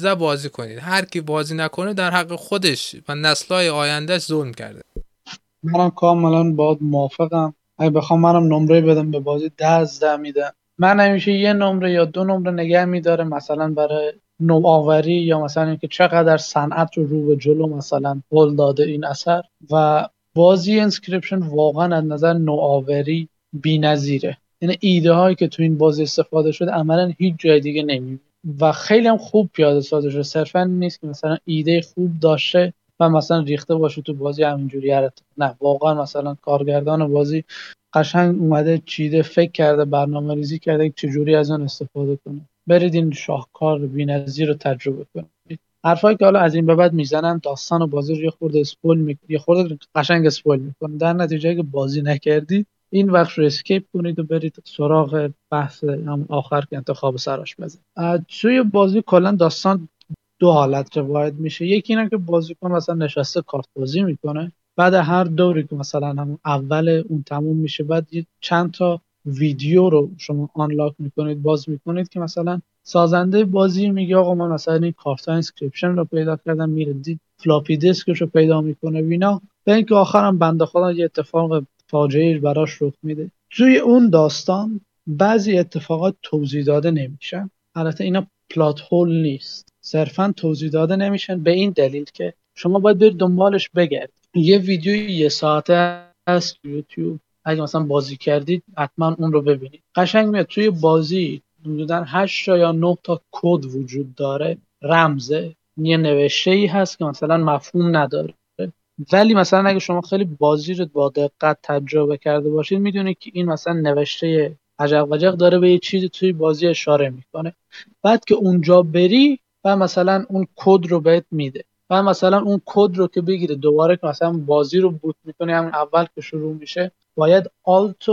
10/10 بازی کنید. هر کی بازی نکنه در حق خودش و نسل‌های آیندهش ظلم کرده. منم کاملا باهات موافقم. اگه بخوام منم نمره بدم به بازی 10/10 میدم. من همیشه 1 نمره یا 2 نمره نگه میداره، مثلا برای نوآوری، یا مثلا اینکه چقدر صنعت رو به جلو مثلا پل داده این اثر. و بازی انسکریپشن واقعا از نظر نوآوری بی‌نظیره، یعنی ایده هایی که تو این بازی استفاده شده عملا هیچ جای دیگه نمیبینی و خیلی هم خوب پیاده سازی شده. صرفا نیست که مثلا ایده خوب داشته و مثلا ریخته باشه تو بازی همینجوری هرت، نه، واقعا مثلا کارگردان بازی قشنگ اومده چیده، فکر کرده، برنامه ریزی کرده چجوری از اون استفاده کنه. برید این شاهکار بی‌نظیر رو تجربه کنید. حرفایی که حالا از این به بعد میزنم داستان و بازی رو یه خورده قشنگ اسپویل میکنه، در نتیجه اگه بازی نکردید این وقت رو اسکیپ کنید و برید سراغ بحث هم آخر که انتخاب سراش بزنید. توی بازی کلا داستان 2 حالت روایت میشه. یکی اینه که بازیکن مثلا نشسته کارت بازی میکنه، بعد هر دوری که مثلا هم اول اون تموم میشه، بعد چند تا ویدیو رو شما آنلاک میکنید، باز میکنید که مثلا سازنده بازی میگه آقا من مثلا این کارت اینسکریپشن رو پیدا کردم، میره دید فلاپی دیسکش رو پیدا میکنه وینا، تا اینکه آخرام بنده خدا یه اتفاق فاجعه براش رخ میده. توی اون داستان بعضی اتفاقات توضیح داده نمیشن، البته اینا پلات هول نیست، صرفا توضیح داده نمیشن به این دلیل که شما باید برید دنبالش بگردید. یه ویدیو 1 ساعته از یوتیوب اگه مثلا بازی کردید حتما اون رو ببینید. قشنگ میاد توی بازی حدوداً 8 تا یا 9 تا کد وجود داره، رمزه، یه نوشته‌ای هست که مثلا مفهوم نداره، ولی مثلا اگه شما خیلی بازی رو با دقت تجربه کرده باشید میدونید که این مثلا نوشته عجق وجق داره به یه چیزی توی بازی اشاره میکنه. بعد که اونجا بری و مثلا اون کد رو بهت میده و مثلا اون کد رو که بگیره دوباره که مثلا بازی رو بوت میکنه، همون اول که شروع میشه باید آلت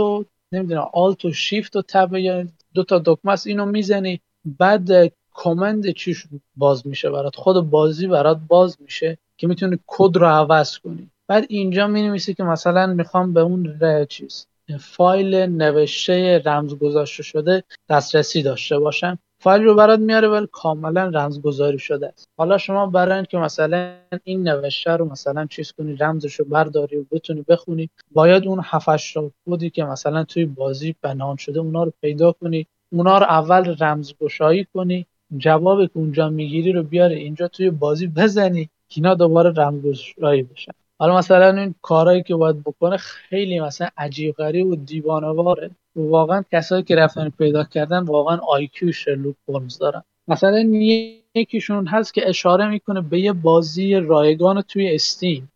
و شیفت و تب یا دو تا دکمه است، اینو میزنی بعد کامند چیش باز میشه برات، خود بازی برات باز میشه که میتونی کد رو عوض کنی. بعد اینجا مینویسی که مثلا میخوام به اون چیز فایل نوشته رمز گذاشته شده دسترسی داشته باشم، فایل رو برات میاره ولی کاملا رمزگذاری شده است. حالا شما برای اینکه مثلا این نوشته رو مثلا چیز کنی، رمزش رو برداری و بتونی بخونی، باید اون 7-8 تا کدی که مثلا توی بازی پنهان شده اونا رو پیدا کنی، اونا رو اول رمزگشایی کنی، جوابی که اونجا میگیری رو بیاری اینجا توی بازی بزنی که اینا دوباره رمزگشایی بشن. حالا مثلا این کارهایی که باید بکنه خیلی مثلا عجیب غریب و دیوانه‌واره. واقعا کسایی که رفتن پیدا کردن واقعا IQ شرلوک هولمز دارن. مثلا یکیشون هست که اشاره میکنه به یه بازی رایگان توی استیم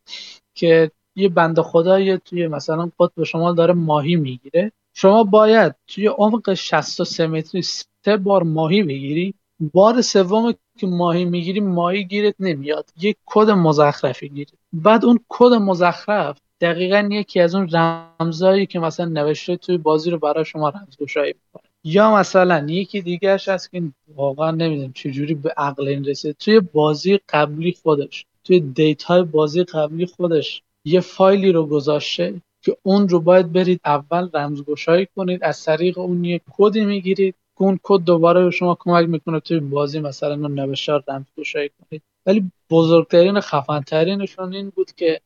که یه بنده خدایی توی مثلا قطب شمال داره ماهی میگیره، شما باید توی عمق 63 متری 3 بار ماهی بگیری، بار سوم که ماهی میگیری ماهی گیرت نمیاد، یک کد مزخرفی گیری. بعد اون کد مزخرف دقیقاً یکی از اون رمزایی که مثلا نوشته توی بازی رو برای شما رمزگشایی می‌کنه. یا مثلا یکی دیگه‌اش هست که واقعاً نمیدونم چجوری به عقل این رسید، توی بازی قبلی خودش، توی دیتای بازی قبلی خودش یه فایلی رو گذاشته که اون رو باید برید اول رمزگشایی کنید، از طریق اون یه کدی میگیرید، اون کد دوباره به شما کمک میکنه توی بازی مثلا نوشتار رمزگشایی کنید. ولی بزرگترین و خفن‌ترینشون این بود که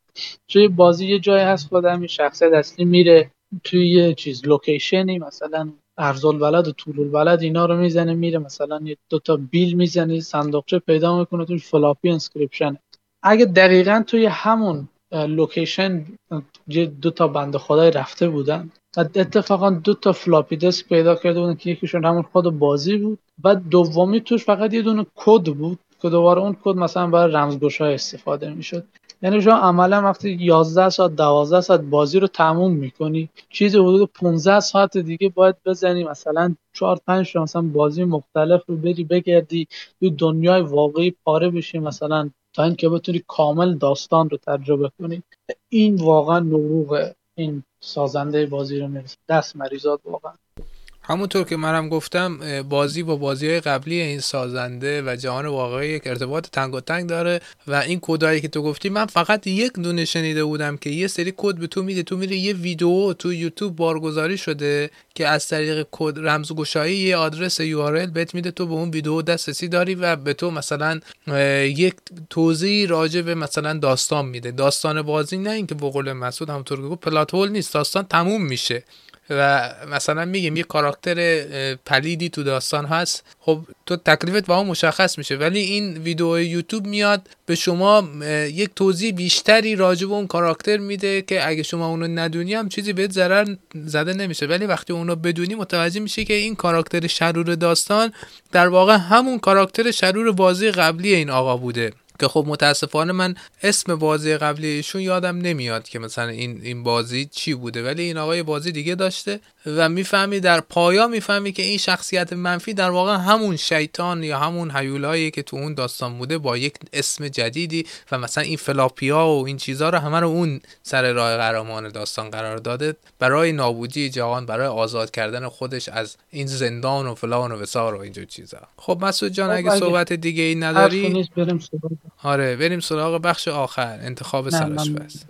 توی بازی یه جایی هست خودم این شخصیت اصلی میره توی یه چیز لوکیشنی، مثلا عرض البلد و طول البلد اینا رو میزنه، میره مثلا یه دوتا بیل میزنه، صندوقچه پیدا میکنه توی فلاپی انسکریپشن. اگه دقیقاً توی همون لوکیشن یه دوتا بنده خدای رفته بودن، اتفاقا دوتا فلاپی دسک پیدا کرده بودن که یکیشون همون خود بازی بود و دومی توش فقط یه دونه کد بود که دوباره اون کد مثلا برای رمزگشای استفاده میشد. یعنی شما عملا وقتی 11 ساعت 12 ساعت بازی رو تموم میکنی، چیز حدود 15 ساعت دیگه باید بزنی مثلا 4-5 تا مثلا بازی مختلف رو بری بگردی، تو دنیای واقعی پاره بشی مثلا تا اینکه بتونی کامل داستان رو تجربه کنی. این واقعا نروغ این سازنده بازی رو میرسه دست مریضات. واقعا همونطور که منم گفتم بازی با بازی‌های قبلی این سازنده و جهان واقعی یک ارتباط تنگ و تنگ داره و این کدایی که تو گفتی من فقط یک دونه شنیده بودم که یه سری کد به تو میده، تو میره یه ویدیو تو یوتیوب بارگذاری شده که از طریق کد رمزگشایی یه آدرس URL بهت میده، تو به اون ویدیو دسترسی داری و به تو مثلا یک توضیحی راجع به مثلا داستان میده. داستان بازی نه اینکه به قول مسعود همونطور که گفت پلات هول نیست، داستان تموم میشه و مثلا میگیم یه کاراکتر پلیدی تو داستان هست، خب تو تکلیفت با اون مشخص میشه، ولی این ویدیو یوتیوب میاد به شما یک توضیح بیشتری راجع به اون کاراکتر میده که اگه شما اونو ندونی هم چیزی بهت ضرر زده نمیشه، ولی وقتی اونو بدونی متوجه میشی که این کاراکتر شرور داستان در واقع همون کاراکتر شرور بازی قبلی این آقا بوده که خب متاسفانه من اسم بازی قبلیشون یادم نمیاد که مثلا این بازی چی بوده، ولی این آقای بازی دیگه داشته و میفهمی در پایا میفهمی که این شخصیت منفی در واقع همون شیطان یا همون هیولایی که تو اون داستان بوده با یک اسم جدیدی و مثلا این فلاپیا و این چیزا رو همه رو اون سر راه قهرمان داستان قرار داده برای نابودی جهان، برای آزاد کردن خودش از این زندان و فلان و وسار و اینجور چیزا. خب مسعود جان اگه صحبت دیگه ای نداری آره بریم سراغ بخش آخر انتخاب سرآشپز.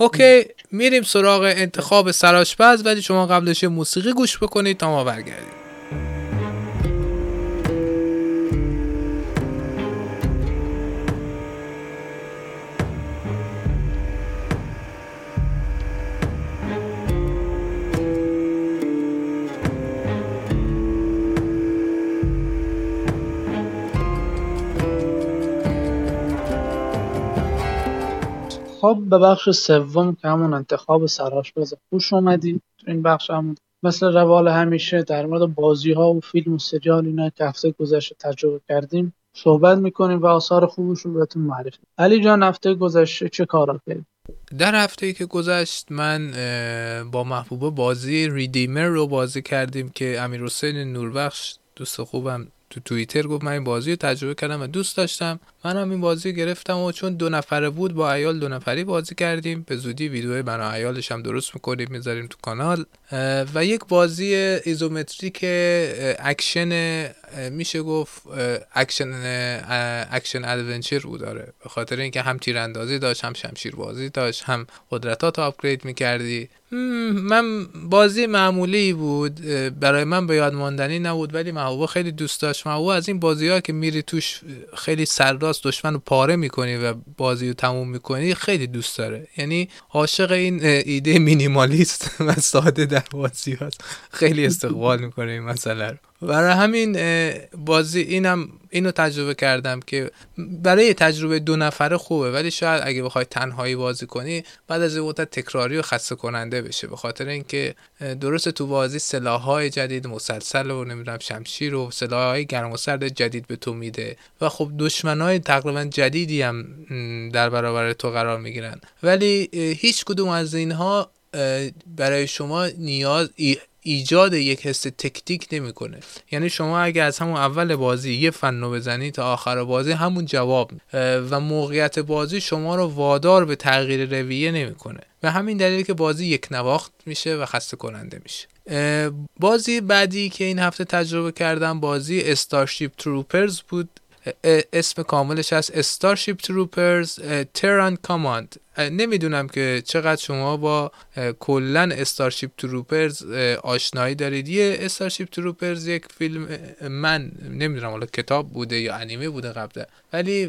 اوکی میریم سراغ انتخاب سرآشپز، ولی شما قبلش موسیقی گوش بکنید تا ما برگردیم. انتخاب به بخش سوم که همون انتخاب سرآشپز خوش اومدی تو این بخش هم مثل روال همیشه در مورد بازی ها و فیلم و سریال اینا که هفته گذشته تجربه کردیم صحبت میکنیم و آثار خوبش رو بهتون معرفی. علی جان هفته گذشته چه کارا کردی؟ در هفته‌ای که گذشت من با محبوبه بازی ریدیمر رو بازی کردیم که امیرحسین نوربخش دوست خوبم تو توییتر گفت من این بازی رو تجربه کردم و دوست داشتم. منم این بازی گرفتم و چون دو نفره بود با عیال دو نفری بازی کردیم. به زودی ویدیو من و عیالش هم درست می‌کنیم می‌ذاریم تو کانال. و یک بازی ایزومتریک اکشن میشه گفت اکشن ادونچر بود داره. به خاطر اینکه هم تیراندازی داشت هم شمشیر بازی داشت هم قدرتات رو آپگرید می‌کردی. من بازی معمولی بود برای من به یاد ماندنی نبود ولی محبوب خیلی دوست داشت. محبوب از این بازی‌ها که میری توش خیلی سرراست دشمن رو پاره می‌کنی و بازی رو تموم می‌کنی خیلی دوست داره. یعنی عاشق این ایده مینیمالیست و ساده در بازی هاست. خیلی استقبال می‌کنه این مسئله رو. برای همین بازی اینو تجربه کردم که برای تجربه دو نفره خوبه ولی شاید اگه بخوای تنهایی بازی کنی بعد از یه مدت تکراری و خسته کننده بشه به خاطر اینکه درست تو بازی سلاح‌های جدید مسلسل و نمیدونم شمشیر و سلاح‌های گرم و سرد جدید به تو میده و خب دشمنای تقریبا جدیدی هم در برابر تو قرار میگیرن ولی هیچ کدوم از اینها برای شما نیاز ایجاد یک حس تکتیک نمیکنه. یعنی شما اگه از همون اول بازی یه فنو بزنی تا آخر بازی همون جواب و موقعیت بازی شما رو وادار به تغییر رویه نمیکنه. و همین دلیل که بازی یک نواخت میشه و خسته کننده میشه. بازی بعدی که این هفته تجربه کردم بازی استارشیپ تروپرز بود. اسم کاملش از استارشیپ تروپرز تران کاماند. نمیدونم که چقدر شما با کلن استارشیپ تروپرز آشنایی دارید. یه استارشیپ تروپرز یک فیلم من نمیدونم حالا کتاب بوده یا انیمه بوده قبلا ولی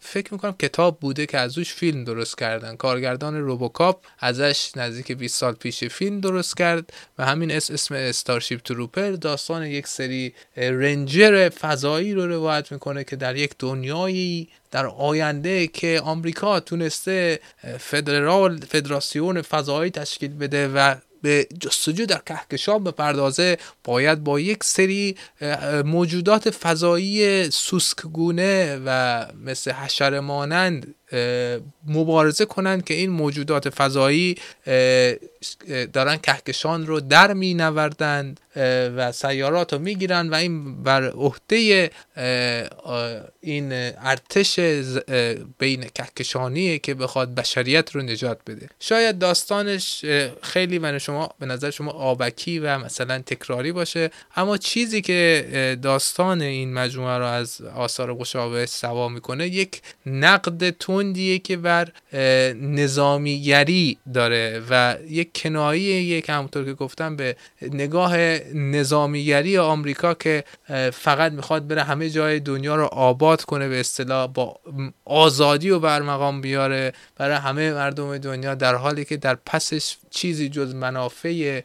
فکر میکنم کتاب بوده که ازش فیلم درست کردن. کارگردان روبوکاپ ازش نزدیک 20 سال پیش فیلم درست کرد و همین اسم استارشیپ تروپر داستان یک سری رنجر فضایی رو روایت میکنه که در یک دنیایی در آینده که آمریکا تونسته فدراسیون فضایی تشکیل بده و به جستجو در کهکشان بپردازه باید با یک سری موجودات فضایی سوسکگونه و مثل حشره مانند مبارزه کنند که این موجودات فضایی دارن کهکشان رو در می نوردند و سیارات رو می گیرند و این بر عهده این ارتش بین کهکشانیه که بخواد بشریت رو نجات بده. شاید داستانش خیلی به نظر شما آبکی و مثلا تکراری باشه اما چیزی که داستان این مجموعه رو از آثار مشابه سوا میکنه یک نقد تندیه که بر نظامیگری داره و یک کنایه‌ای که همونطور که گفتم به نگاه نظامیگری آمریکا که فقط میخواد بره همه جای دنیا رو آباد کنه به اصطلاح با آزادی و برمقام بیاره برای همه مردم دنیا در حالی که در پسش چیزی جز منافع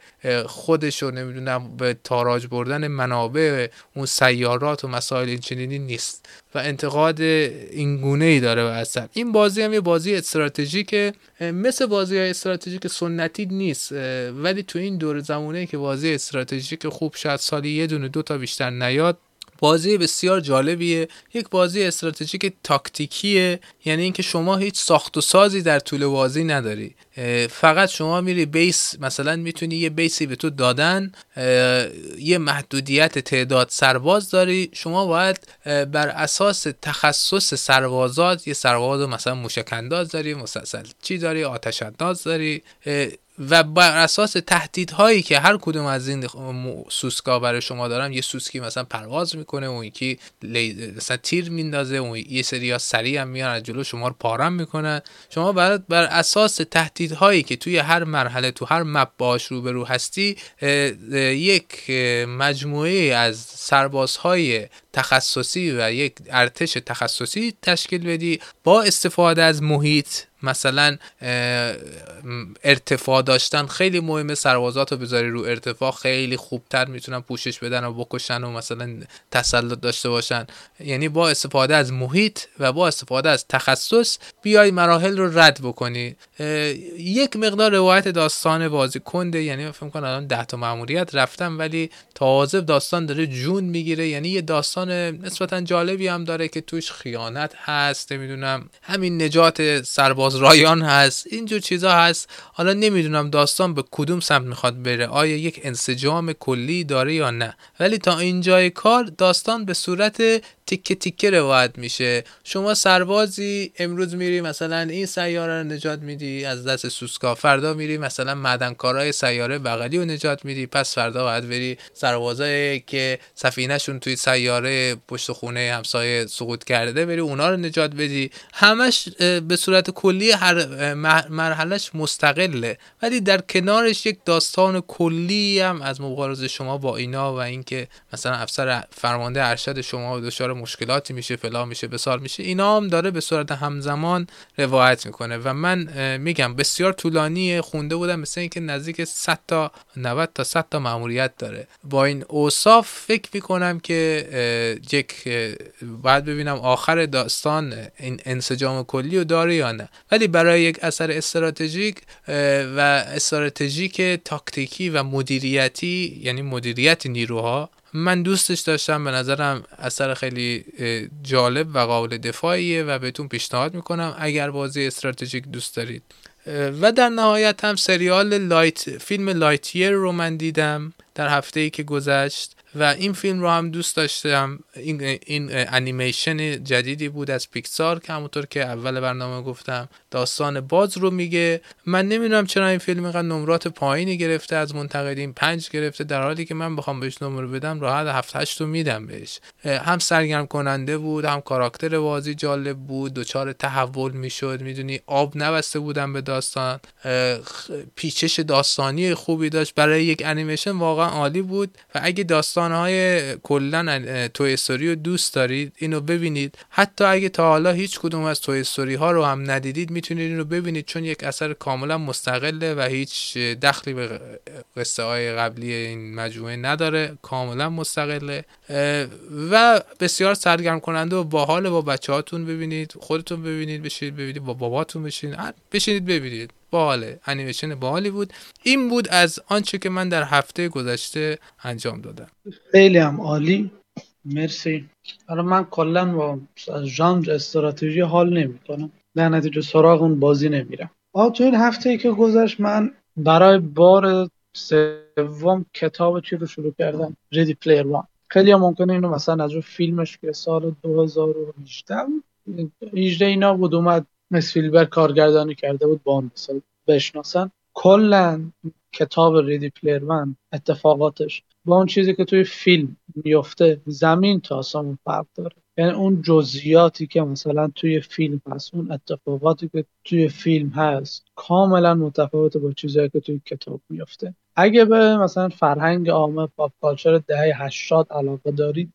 خودش رو نمیدونم به تاراج بردن منابع اون سیارات و مسائل اینچنینی نیست و انتقاد اینگونه‌ای داره و اصلا این بازی هم یه بازی استراتژیکه مثل بازی‌های استراتژیک سنتی نیست ولی تو این دور زمانه‌ای که بازی استراتژیک خوب شاید سالی یه دونه دو تا بیشتر نیاد بازی بسیار جالبیه. یک بازی استراتژیک تاکتیکیه یعنی اینکه شما هیچ ساخت و سازی در طول بازی نداری فقط شما میری بیس مثلا میتونی یه بیسی به تو دادن یه محدودیت تعداد سرباز داری شما باید بر اساس تخصص سربازات یه سرباز مثلا موشک انداز داری مسلسل چی داری آتش انداز داری و بر اساس تهدیدهایی که هر کدوم از این سوسکا برای شما دارن یه سوسکی مثلا پرواز میکنه اون یکی مثلا تیر میندازه اون یه سریا سریع هم میان از جلو شما رو پاره میکنن شما باید بر اساس تهدیدهایی که توی هر مرحله تو هر مپ باهاش روبرو هستی یک مجموعه از سربازهای تخصصی و یک ارتش تخصصی تشکیل بدی با استفاده از محیط. مثلا ارتفاع داشتن خیلی مهمه، سربازات رو بذاری رو ارتفاع خیلی خوبتر میتونن پوشش بدن و بکشن و مثلا تسلط داشته باشن. یعنی با استفاده از محیط و با استفاده از تخصص بیای مراحل رو رد بکنی. یک مقدار روایت داستان بازی کنده، یعنی فکر کنم الان 10 تا مأموریت رفتم ولی تازه داستان داره جون میگیره. یعنی یه داستان نسبتا جالبی هم داره که توش خیانت هست، نمیدونم همین نجات سرباز رایان هست، اینجور چیزا هست. حالا نمیدونم داستان به کدوم سمت میخواد بره، آیا یک انسجام کلی داره یا نه، ولی تا اینجای کار داستان به صورت تیکه تیکه روایت میشه. شما سربازی امروز میری مثلا این سیاره رو نجات میدی از دست سوسکا، فردا میری مثلا معدنکارای سیاره بغلی رو نجات میدی، پس فردا باید بری سربازایی که سفینه‌شون توی سیاره پشت خونه همسایه سقوط کرده بری اونا رو نجات بدی. همش به صورت کلی هر مرحلهش مستقله، ولی در کنارش یک داستان کلی هم از مبارزه شما با اینا و اینکه مثلا افسر فرمانده ارشد شما دچار مشکلاتی میشه، فلان میشه، بسار میشه، اینا هم داره به صورت همزمان روایت میکنه. و من میگم بسیار طولانیه، خونده بودم مثل اینکه نزدیک 100 تا 90 تا 100 تا مأموریت داره. با این اوصاف فکر میکنم که یک بعد ببینم آخر داستان این انسجام کلی رو داره یا نه، ولی برای یک اثر استراتژیک و استراتژیک تاکتیکی و مدیریتی، یعنی مدیریت نیروها، من دوستش داشتم. به نظرم اثر خیلی جالب و قابل دفاعیه و بهتون پیشنهاد میکنم اگر بازی استراتژیک دوست دارید. و در نهایت هم سریال فیلم لایتیر رو من دیدم در هفته‌ای که گذشت و این فیلم رو هم دوست داشتم. این انیمیشن جدیدی بود از پیکسار که همونطور که اول برنامه گفتم داستان باز رو میگه. من نمیدونم چرا این فیلم اینقدر نمرات پایینی گرفته، از منتقدین 5 گرفته، در حالی که من بخوام بهش نمره بدم راحت 7-8 رو میدم بهش. هم سرگرم کننده بود، هم کاراکتر بازی جالب بود، دوچار تحول میشد، میدونی آب نبسته بودم به داستان، پیچش داستانی خوبی داشت، برای یک انیمیشن واقعا عالی بود. و اگه داستان‌های کلاً توی استوری رو دوست دارید اینو ببینید، حتی اگه تا حالا هیچ کدوم از توی استوری ها رو هم ندیدید میتونید اینو ببینید، چون یک اثر کاملا مستقله و هیچ دخلی به قصه های قبلی این مجموعه نداره، کاملا مستقله و بسیار سرگرم کننده و باحال. با بچه‌هاتون ببینید، خودتون ببینید، بشینید ببینید، با باباتون بشینید ببینید، باحاله، انیمیشن باحالی بود. این بود از آنچه که من در هفته گذشته انجام دادم. خیلی هم عالی، مرسی. حالا من کلا با ژانر استراتژی حال نمی‌کنم، در نتیجه سراغ اون بازی نمیرم. تو این هفته‌ای که گذشت من برای بار سوم کتاب چی رو شروع کردم، ردی پلیر وان. خیلی هم ممکنه اینو مثلا از اون فیلمش که سال 2018 اینا بود اومد، اسپیلبرگ کارگردانی کرده بود، با اون مثلا بشناسن. کلا کتاب ریدی پلیر وان اتفاقاتش با اون چیزی که توی فیلم میفته زمین تا آسمون فرق داره. یعنی اون جزئیاتی که مثلا توی فیلم هست، اون اتفاقاتی که توی فیلم هست کاملا متفاوته با چیزایی که توی کتاب میفته. اگه به مثلا فرهنگ عامه پاپ کالچر دهه 80 علاقه دارید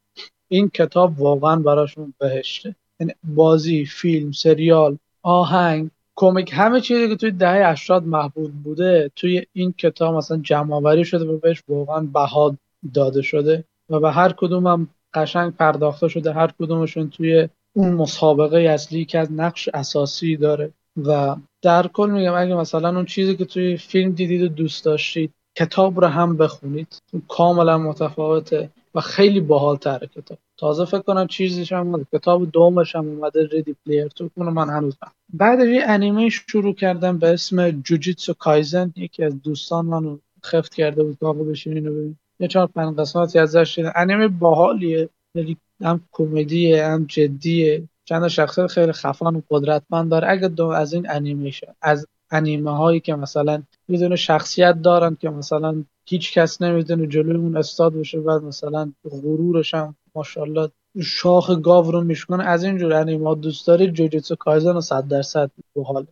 این کتاب واقعا براشون بهشته. یعنی بازی، فیلم، سریال، آهنگ، کمیک، همه چیزی که توی دهه 80 محبوب بوده توی این کتاب مثلا جمع‌آوری شده و بهش واقعا بها داده شده و به هر کدومم قشنگ پرداخته شده. هر کدومشون توی اون مسابقه اصلی که از نقش اساسی داره و در کل میگم اگه مثلا اون چیزی که توی فیلم دیدید و دوست داشتید کتاب رو هم بخونید، کاملا متفاوته و خیلی باحال‌تره کتاب. تازه فکر کنم چیزیش هم اومده، کتاب دومش هم اومده، ردی پلیر تو. من هنوز بعد از یه انیمه شروع کردم به اسم جوجیتسو کایزن. یکی از دوستان منو خفت کرده بود که آقا بشین اینو ببین، یه 4-5 قسمتی ازش دیدم. انیمه باحالیه، خیلی هم کمدیه هم جدیه، چند تا شخصیت خیلی خفن و قدرتمند داره. اگه از این انیمه شه، از انیمه هایی که مثلا یه دونه شخصیت دارن که مثلا هیچ کس نمیدونه جلوی اون استاد بشه، بعد مثلا غرورش هم ماشاءالله شاخ گاو رو میشکنه، از این جور انیمه دوست دارید جوجوتسو کایزن رو 100% باحاله.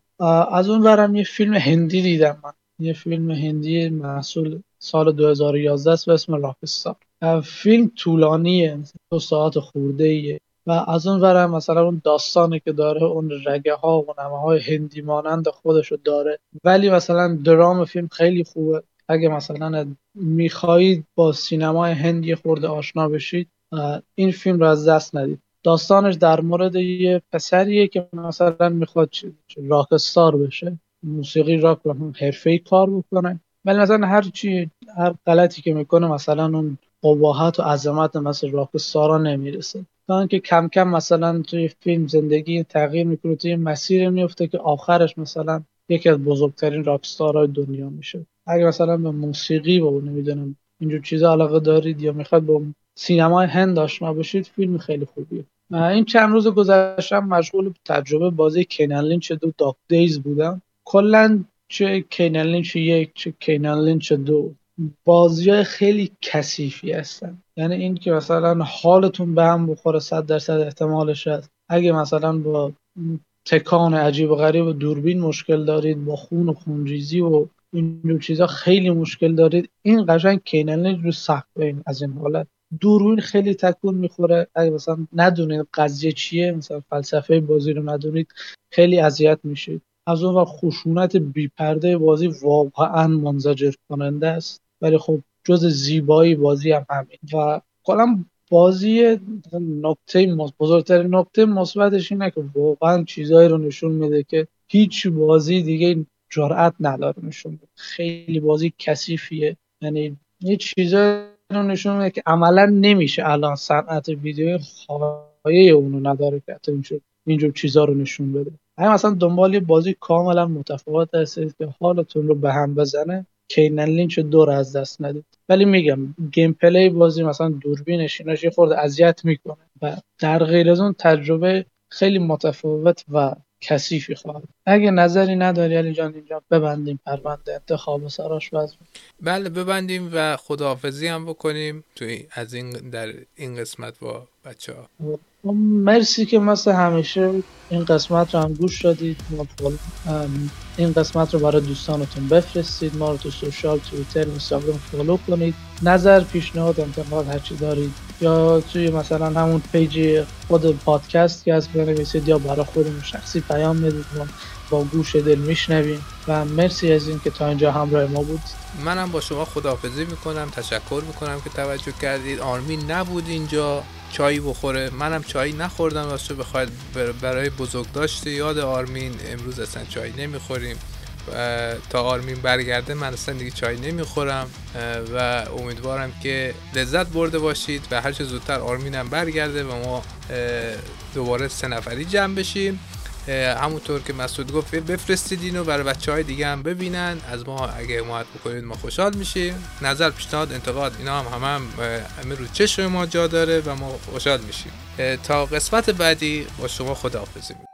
از اون ورم یه فیلم هندی دیدم. من یه فیلم هندی محصول سال 2011 است به اسم راکستار. فیلم طولانیه، مثلا 2 ساعت خورده‌ایه و از اون ورم مثلا اون داستانی که داره، اون رگه ها و نماهای هندی مانند خودشو داره، ولی مثلا درام فیلم خیلی خوبه. اگه مثلا میخواید با سینمای هندی خورده آشنا بشید این فیلم رو از دست ندید. داستانش در مورد یه پسریه که مثلا میخواد راکستار بشه، موسیقی راک رو حرفه‌ای کار بکنه، ولی مثلا هر غلطی که میکنه مثلا اون قباحت و عظمت مثلا راکستارا نمیرسه. تا اینکه کم کم مثلا توی فیلم زندگی تغییر میکنه، توی مسیر میفته که آخرش مثلا یکی از بزرگترین راکستارهای دنیا میشه. اگه مثلا به موسیقی و نمیدونم اینجور چیزا علاقه دارید یا میخواد با سینمای هند آشنا بشید، فیلم خیلی خوبیه. این چند روز گذشته مشغول تجربه بازی کینن لینچ 2 داک دیز بودم. کلا چه کینن لینچ 1 چه کینن لینچ 2 بازی‌های خیلی کثیفی هستن، یعنی این که مثلا حالتون به هم بخوره 100% احتمالش هست. اگه مثلا با تکان عجیب و غریب و دوربین مشکل دارید، با خون و خونریزی و این چیزا خیلی مشکل دارید، این قشنگ کینن لینچ رو سخت این از این حالت. دوربین خیلی تکون میخوره، اگه مثلا ندونید قضیه چیه، مثلا فلسفه بازی رو ندونید خیلی اذیت میشید. از اون ور خشونت بی پرده بازی واقعا منزجر کننده است، ولی خب جز زیبایی بازی هم همین. و کلا بازی بزرگترین نکته مثبتش اینه که واقعا چیزایی رو نشون میده که هیچ بازی دیگه جرأت نداره نشون بده. خیلی بازی کثیفیه، یعنی یه چیزایی رو نشون میده که عملا نمیشه الان صنعت ویدیو خواهیه اونو نداره که اینجور چیزا رو نشون بده. همین مثلا دنبال یه بازی کاملا متفاوت هستید که حالتون رو به هم بزنه، کینن لینچ 2 رو از دست ندید. ولی میگم گیم پلی بازی مثلا دوربینش ایناش یه خورده اذیت میکنه و در غیر از اون تجربه خیلی متفاوت و کثیفی خواهد. اگه نظری نداری علی جان اینجا ببندیم پرونده انتخاب سراش باز. بله ببندیم و خداحافظی هم بکنیم توی از این در این قسمت با بچه‌ها. مرسی که مثل همیشه این قسمت رو هم گوش دادید. این قسمت رو برای دوستانتون بفرستید، ما رو تو سوشال، توییتر، اینستاگرام فالو کنید. نظر، پیشنهاد، انتقاد هر چی دارید یا توی مثلا همون پیج خود پادکست که از بنویسید یا برای خودمون شخصی پیام بدید، ما با گوش دل میشنویم. و مرسی از این که تا اینجا همراه ما بود. منم با شما خداحافظی میکنم، تشکر میکنم که توجه کردید. آرمین نبود اینجا چای بخوره، منم چای نخوردم واسه بخواید برای بزرگداشت یاد آرمین امروز اصلا چای نمیخوریم و تا آرمین برگرده من اصلا دیگه چای نمیخورم و امیدوارم که لذت برده باشید و هر چه زودتر آرمینم برگرده و ما دوباره 3 نفری جمع بشیم. همونطور که مسعود گفت بفرستید اینو برای بچه‌های دیگه هم ببینن. از ما اگه حمایت بکنید ما خوشحال میشیم. نظر، پیشنهاد، انتقاد اینا هم رو چشم ما جا داره و ما خوشحال میشیم. تا قسمت بعدی با شما خداحافظی می‌کنم.